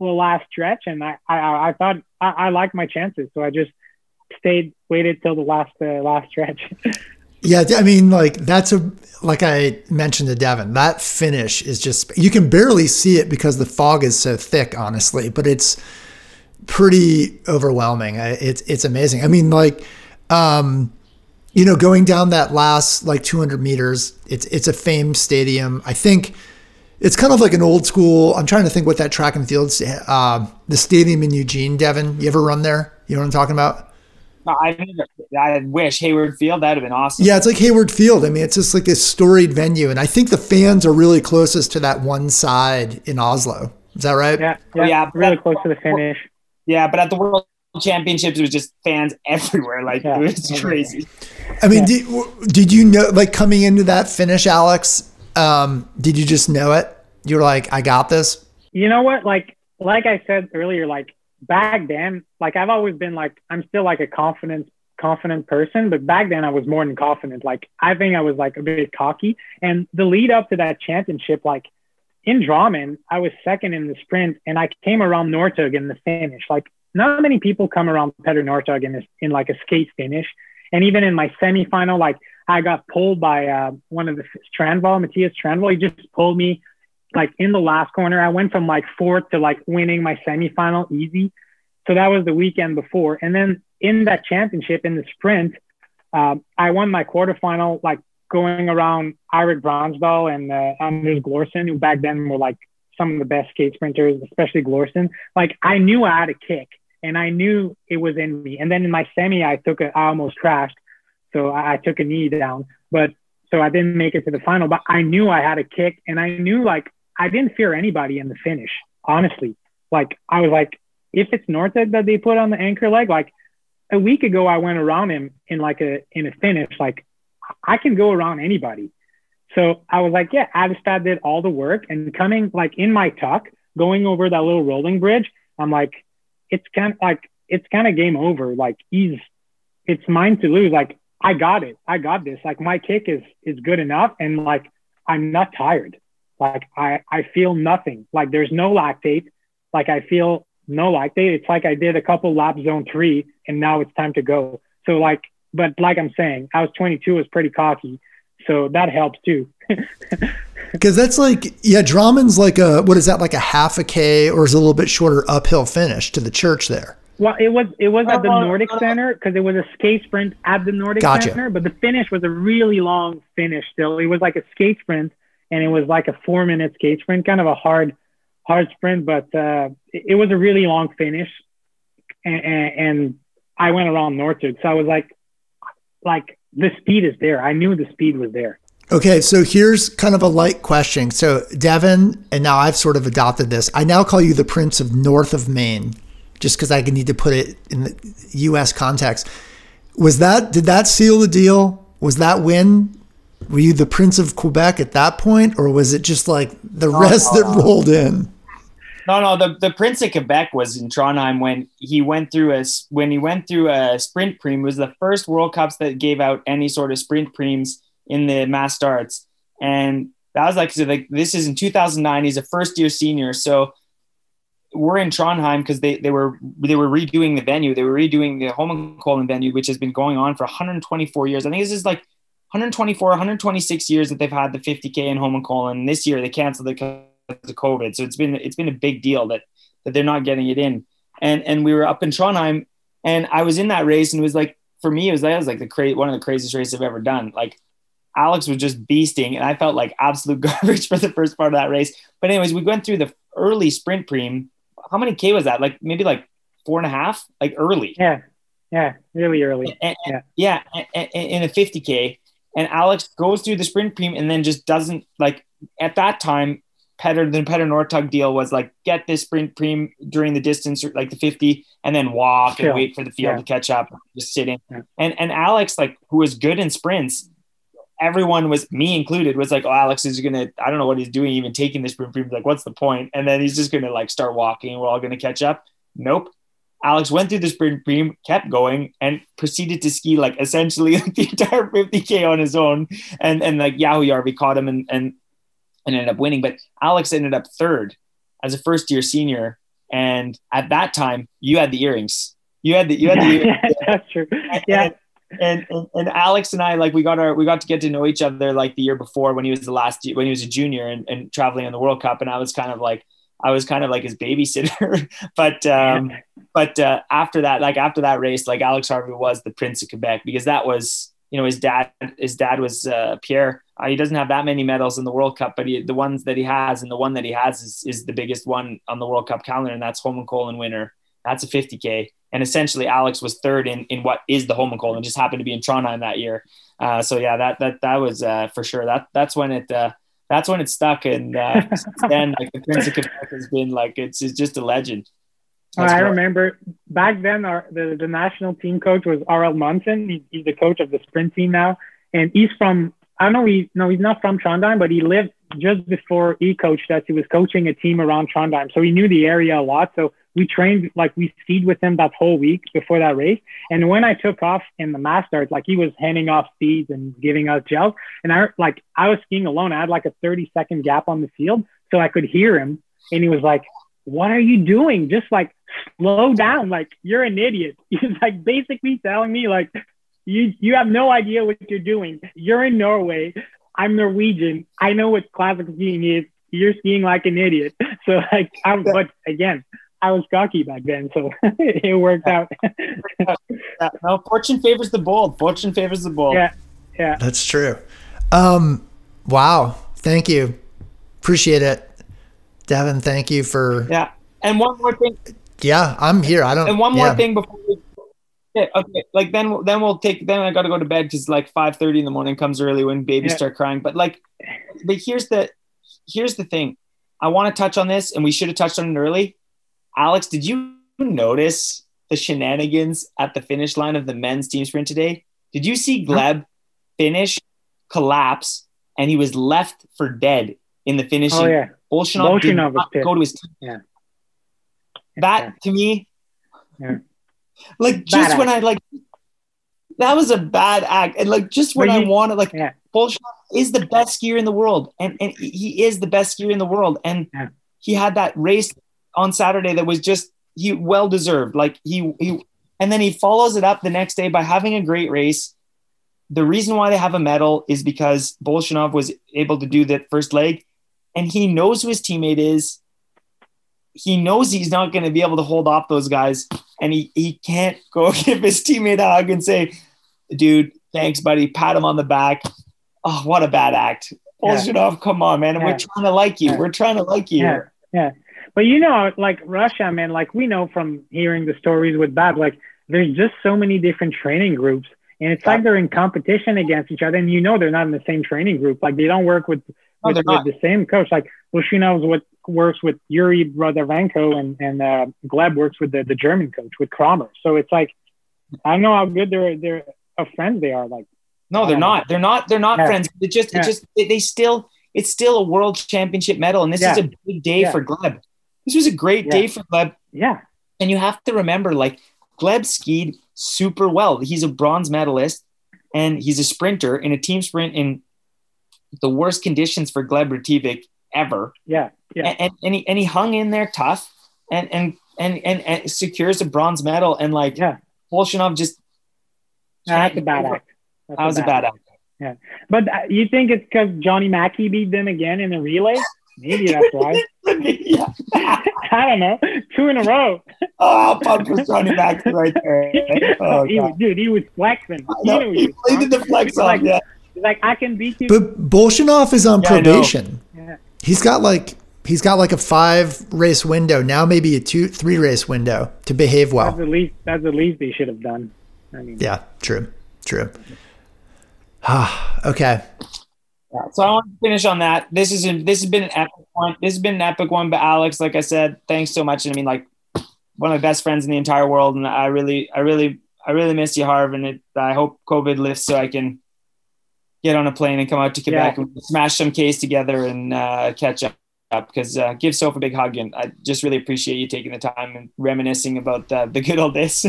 last stretch. And I thought I liked my chances. So I just waited till the last stretch. Yeah, I mean, like that's like I mentioned to Devon, that finish is just, you can barely see it because the fog is so thick, honestly, but it's pretty overwhelming. It's amazing. I mean, like, you know, going down that last like 200 meters, it's a famed stadium. I think it's kind of like an old school, I'm trying to think what that track and field's, the stadium in Eugene, Devon, you ever run there? You know what I'm talking about? I wish Hayward Field, that'd have been awesome. Yeah, it's like Hayward Field. I mean, it's just like this storied venue. And I think the fans are really closest to that one side in Oslo. Is that right? Yeah, really close to the finish. Yeah, but at the World championships, it was just fans everywhere. Like, it was crazy. I mean, did you know, like, coming into that finish, Alex, did you just know it? You were like, I got this? You know what? Like I said earlier, like, back then, like, I've always been, like, I'm still, like, a confident person, but back then I was more than confident. Like, I think I was, like, a bit cocky. And the lead up to that championship, like, in Drammen, I was second in the sprint, and I came around Northug in the finish. Like, not many people come around Petter Northug in like a skate finish. And even in my semifinal, like, I got pulled by one of the Mathias Strandval. He just pulled me, like, in the last corner. I went from, like, fourth to, like, winning my semifinal easy. So that was the weekend before. And then in that championship, in the sprint, I won my quarterfinal, like, going around Eirik Bronsdal and Anders Glorsen, who back then were, like, some of the best skate sprinters, especially Glorsen. Like, I knew I had a kick, and I knew it was in me. And then in my semi, I almost crashed, so I took a knee down. But so I didn't make it to the final, but I knew I had a kick, and I knew, like, I didn't fear anybody in the finish, honestly. Like, I was like, if it's Northug that they put on the anchor leg, like, a week ago I went around him in a finish, like, I can go around anybody. So I was like, yeah, Hattestad did all the work. And coming, like, in my tuck, going over that little rolling bridge, I'm like, it's kind of game over. Like, it's mine to lose. Like, I got it. I got this. Like, my kick is good enough. And, like, I'm not tired. Like, I feel nothing. Like, there's no lactate. Like, I feel no lactate. It's like I did a couple laps zone 3 and now it's time to go. So, like, but like I'm saying, I was 22, I was pretty cocky. So that helps too. Because that's like, yeah, Drammen's like a half a K, or is it a little bit shorter uphill finish to the church there? Well, it was at the Nordic Center, because it was a skate sprint at the Nordic Center, but the finish was a really long finish still. It was like a skate sprint, and it was like a 4-minute skate sprint, kind of a hard sprint, but it was a really long finish. And I went around Northug. So I was like, the speed is there. I knew the speed was there. Okay, so here's kind of a light question. So Devon, and now I've sort of adopted this, I now call you the Prince of North of Maine, just because I need to put it in the U.S. context. Did that seal the deal? Was that win? Were you the Prince of Quebec at that point, or was it just like the rest that rolled in? No. The Prince of Quebec was in Trondheim when he went through a sprint preem. It was the first World Cups that gave out any sort of sprint preems in the mass starts, and that was like this is in 2009. He's a first year senior, so we're in Trondheim because they were redoing the venue. They were redoing the Holmenkollen venue, which has been going on for 124 years. I think this is like 124, 126 years that they've had the 50K in Holmenkollen. This year they canceled the to COVID, so it's been a big deal that they're not getting it in, and we were up in Trondheim, and I was in that race, and it was like, for me, one of the craziest races I've ever done. Like, Alex was just beasting, and I felt like absolute garbage for the first part of that race. But anyways, we went through the early sprint preem. How many K was that? Like, maybe like 4.5, like early. Yeah, really early. In a 50K, and Alex goes through the sprint preem, and then just doesn't, like, at that time. The Petter Northug deal was like, get this sprint preem during the distance, like the 50, and then walk and wait for the field to catch up, just sit in. Yeah. And Alex, like, who was good in sprints, everyone was, me included, was like, oh, Alex is going to, I don't know what he's doing, even taking this sprint preem, like, what's the point? And then he's just going to, like, start walking, we're all going to catch up. Nope. Alex went through the sprint preem, kept going, and proceeded to ski, like, essentially the entire 50K on his own. And like, Jauhojärvi caught him and ended up winning. But Alex ended up third as a first year senior. And at that time you had the earrings. You had the earrings. That's true. Yeah. And Alex and I, like, we got to get to know each other, like, the year before when he was a junior and traveling on the World Cup. And I was kind of like his babysitter. But after that race, like, Alex Harvey was the Prince of Quebec, because that was, you know, his dad was Pierre. He doesn't have that many medals in the World Cup, but the ones that he has, and the one that he has is the biggest one on the World Cup calendar, and that's Holmenkollen winner. That's a 50K. And essentially Alex was third in what is the Holmenkollen, just happened to be in Trondheim that year. So that was for sure. That's when it stuck. And since then, like, the Prince of Quebec has been, like, it's just a legend. That's I remember back then the national team coach was R.L. Munson. He's the coach of the sprint team now. And he's from, he's not from Trondheim, but he lived just before he coached us. He was coaching a team around Trondheim. So he knew the area a lot. So we trained, we skied with him that whole week before that race. And when I took off in the mass start, he was handing off skis and giving us gels. And I was skiing alone. I had a 30-second gap on the field. So I could hear him. And he was like, "What are you doing? Just slow down. You're an idiot." He's basically telling me you have no idea what you're doing. You're in Norway. I'm Norwegian. I know what classical skiing is. You're skiing like an idiot. So I was cocky back then, so it worked out. No, fortune favors the bold. Yeah, yeah. That's true. Wow. Thank you. Appreciate it. Devon, thank you for... Yeah, and one more thing. Yeah, I'm here. I don't... And one more thing before we... Yeah, okay, then we'll take... Then I got to go to bed because 5:30 in the morning comes early when babies start crying. But but here's the thing. I want to touch on this, and we should have touched on it early. Alex, did you notice the shenanigans at the finish line of the men's team sprint today? Did you see Gleb finish, collapse, and he was left for dead in the finishing? Oh, yeah. Bolshunov did not go to his team. Yeah. To me, just bad when act. I that was a bad act. And just when I wanted, Bolshunov is the best skier in the world. And he is the best skier in the world. And he had that race on Saturday that was well-deserved. And then he follows it up the next day by having a great race. The reason why they have a medal is because Bolshunov was able to do that first leg. And he knows who his teammate is. He knows he's not going to be able to hold off those guys. And he can't go give his teammate a hug and say, "Dude, thanks, buddy." Pat him on the back. Oh, what a bad act. Bolshunov, come on, man. And we're trying to like you. We're trying to like you. Yeah. But, Russia, man, we know from hearing the stories with Bab, there's just so many different training groups. And it's they're in competition against each other. And, they're not in the same training group. They don't work with the same coach. Bolshunov works with Yuri Brodavenko and Gleb works with the German coach, with Kramer. So it's I don't know how good they're of friends they are. No, they're not. They're not friends. It's still a world championship medal. And this is a big day for Gleb. This was a great day for Gleb. Yeah. And you have to remember, Gleb skied super well. He's a bronze medalist and he's a sprinter in a team sprint in the worst conditions for Gleb Retivykh ever. Yeah. Yeah. And he hung in there tough and secures a bronze medal. And Bolshunov just. That's a bad act. That was a bad act. Yeah. But you think it's because Johnny Mackey beat them again in the relay? Maybe that's why. I don't know. 2 in a row. Oh, pump was Johnny Mackey right there. Oh, he was flexing. He played the flex on, I can beat you. But Bolshunov is on probation. Yeah. He's got a 5-race window now, maybe a 2-3 race window to behave well. That's the least they should have done. Yeah, true. Okay. Yeah, so I want to finish on that. This has been an epic one. But Alex, like I said, thanks so much. And one of my best friends in the entire world. And I really miss you, Harv. And I hope COVID lifts so I can get on a plane and come out to Quebec and smash some K's together and catch up. Because give Soph a big hug. And I just really appreciate you taking the time and reminiscing about the good old days.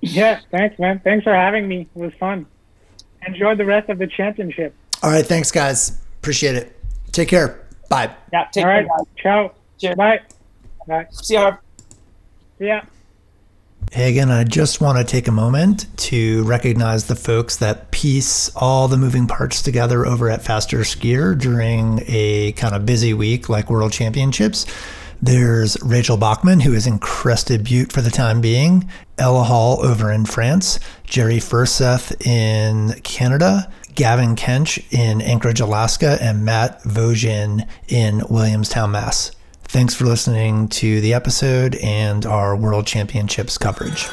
Yeah, thanks, man. Thanks for having me. It was fun. Enjoy the rest of the championship. All right. Thanks, guys. Appreciate it. Take care. Bye. Yeah. Take care. All right. Ciao. Cheers. Bye. Bye. See ya. See ya. Hey, again, I just want to take a moment to recognize the folks that piece all the moving parts together over at Faster Skier during a kind of busy week like World Championships. There's Rachel Bachman, who is in Crested Butte for the time being, Ella Hall over in France, Jerry Furseth in Canada, Gavin Kench in Anchorage, Alaska, and Matt Vogin in Williamstown, Mass. Thanks for listening to the episode and our World Championships coverage.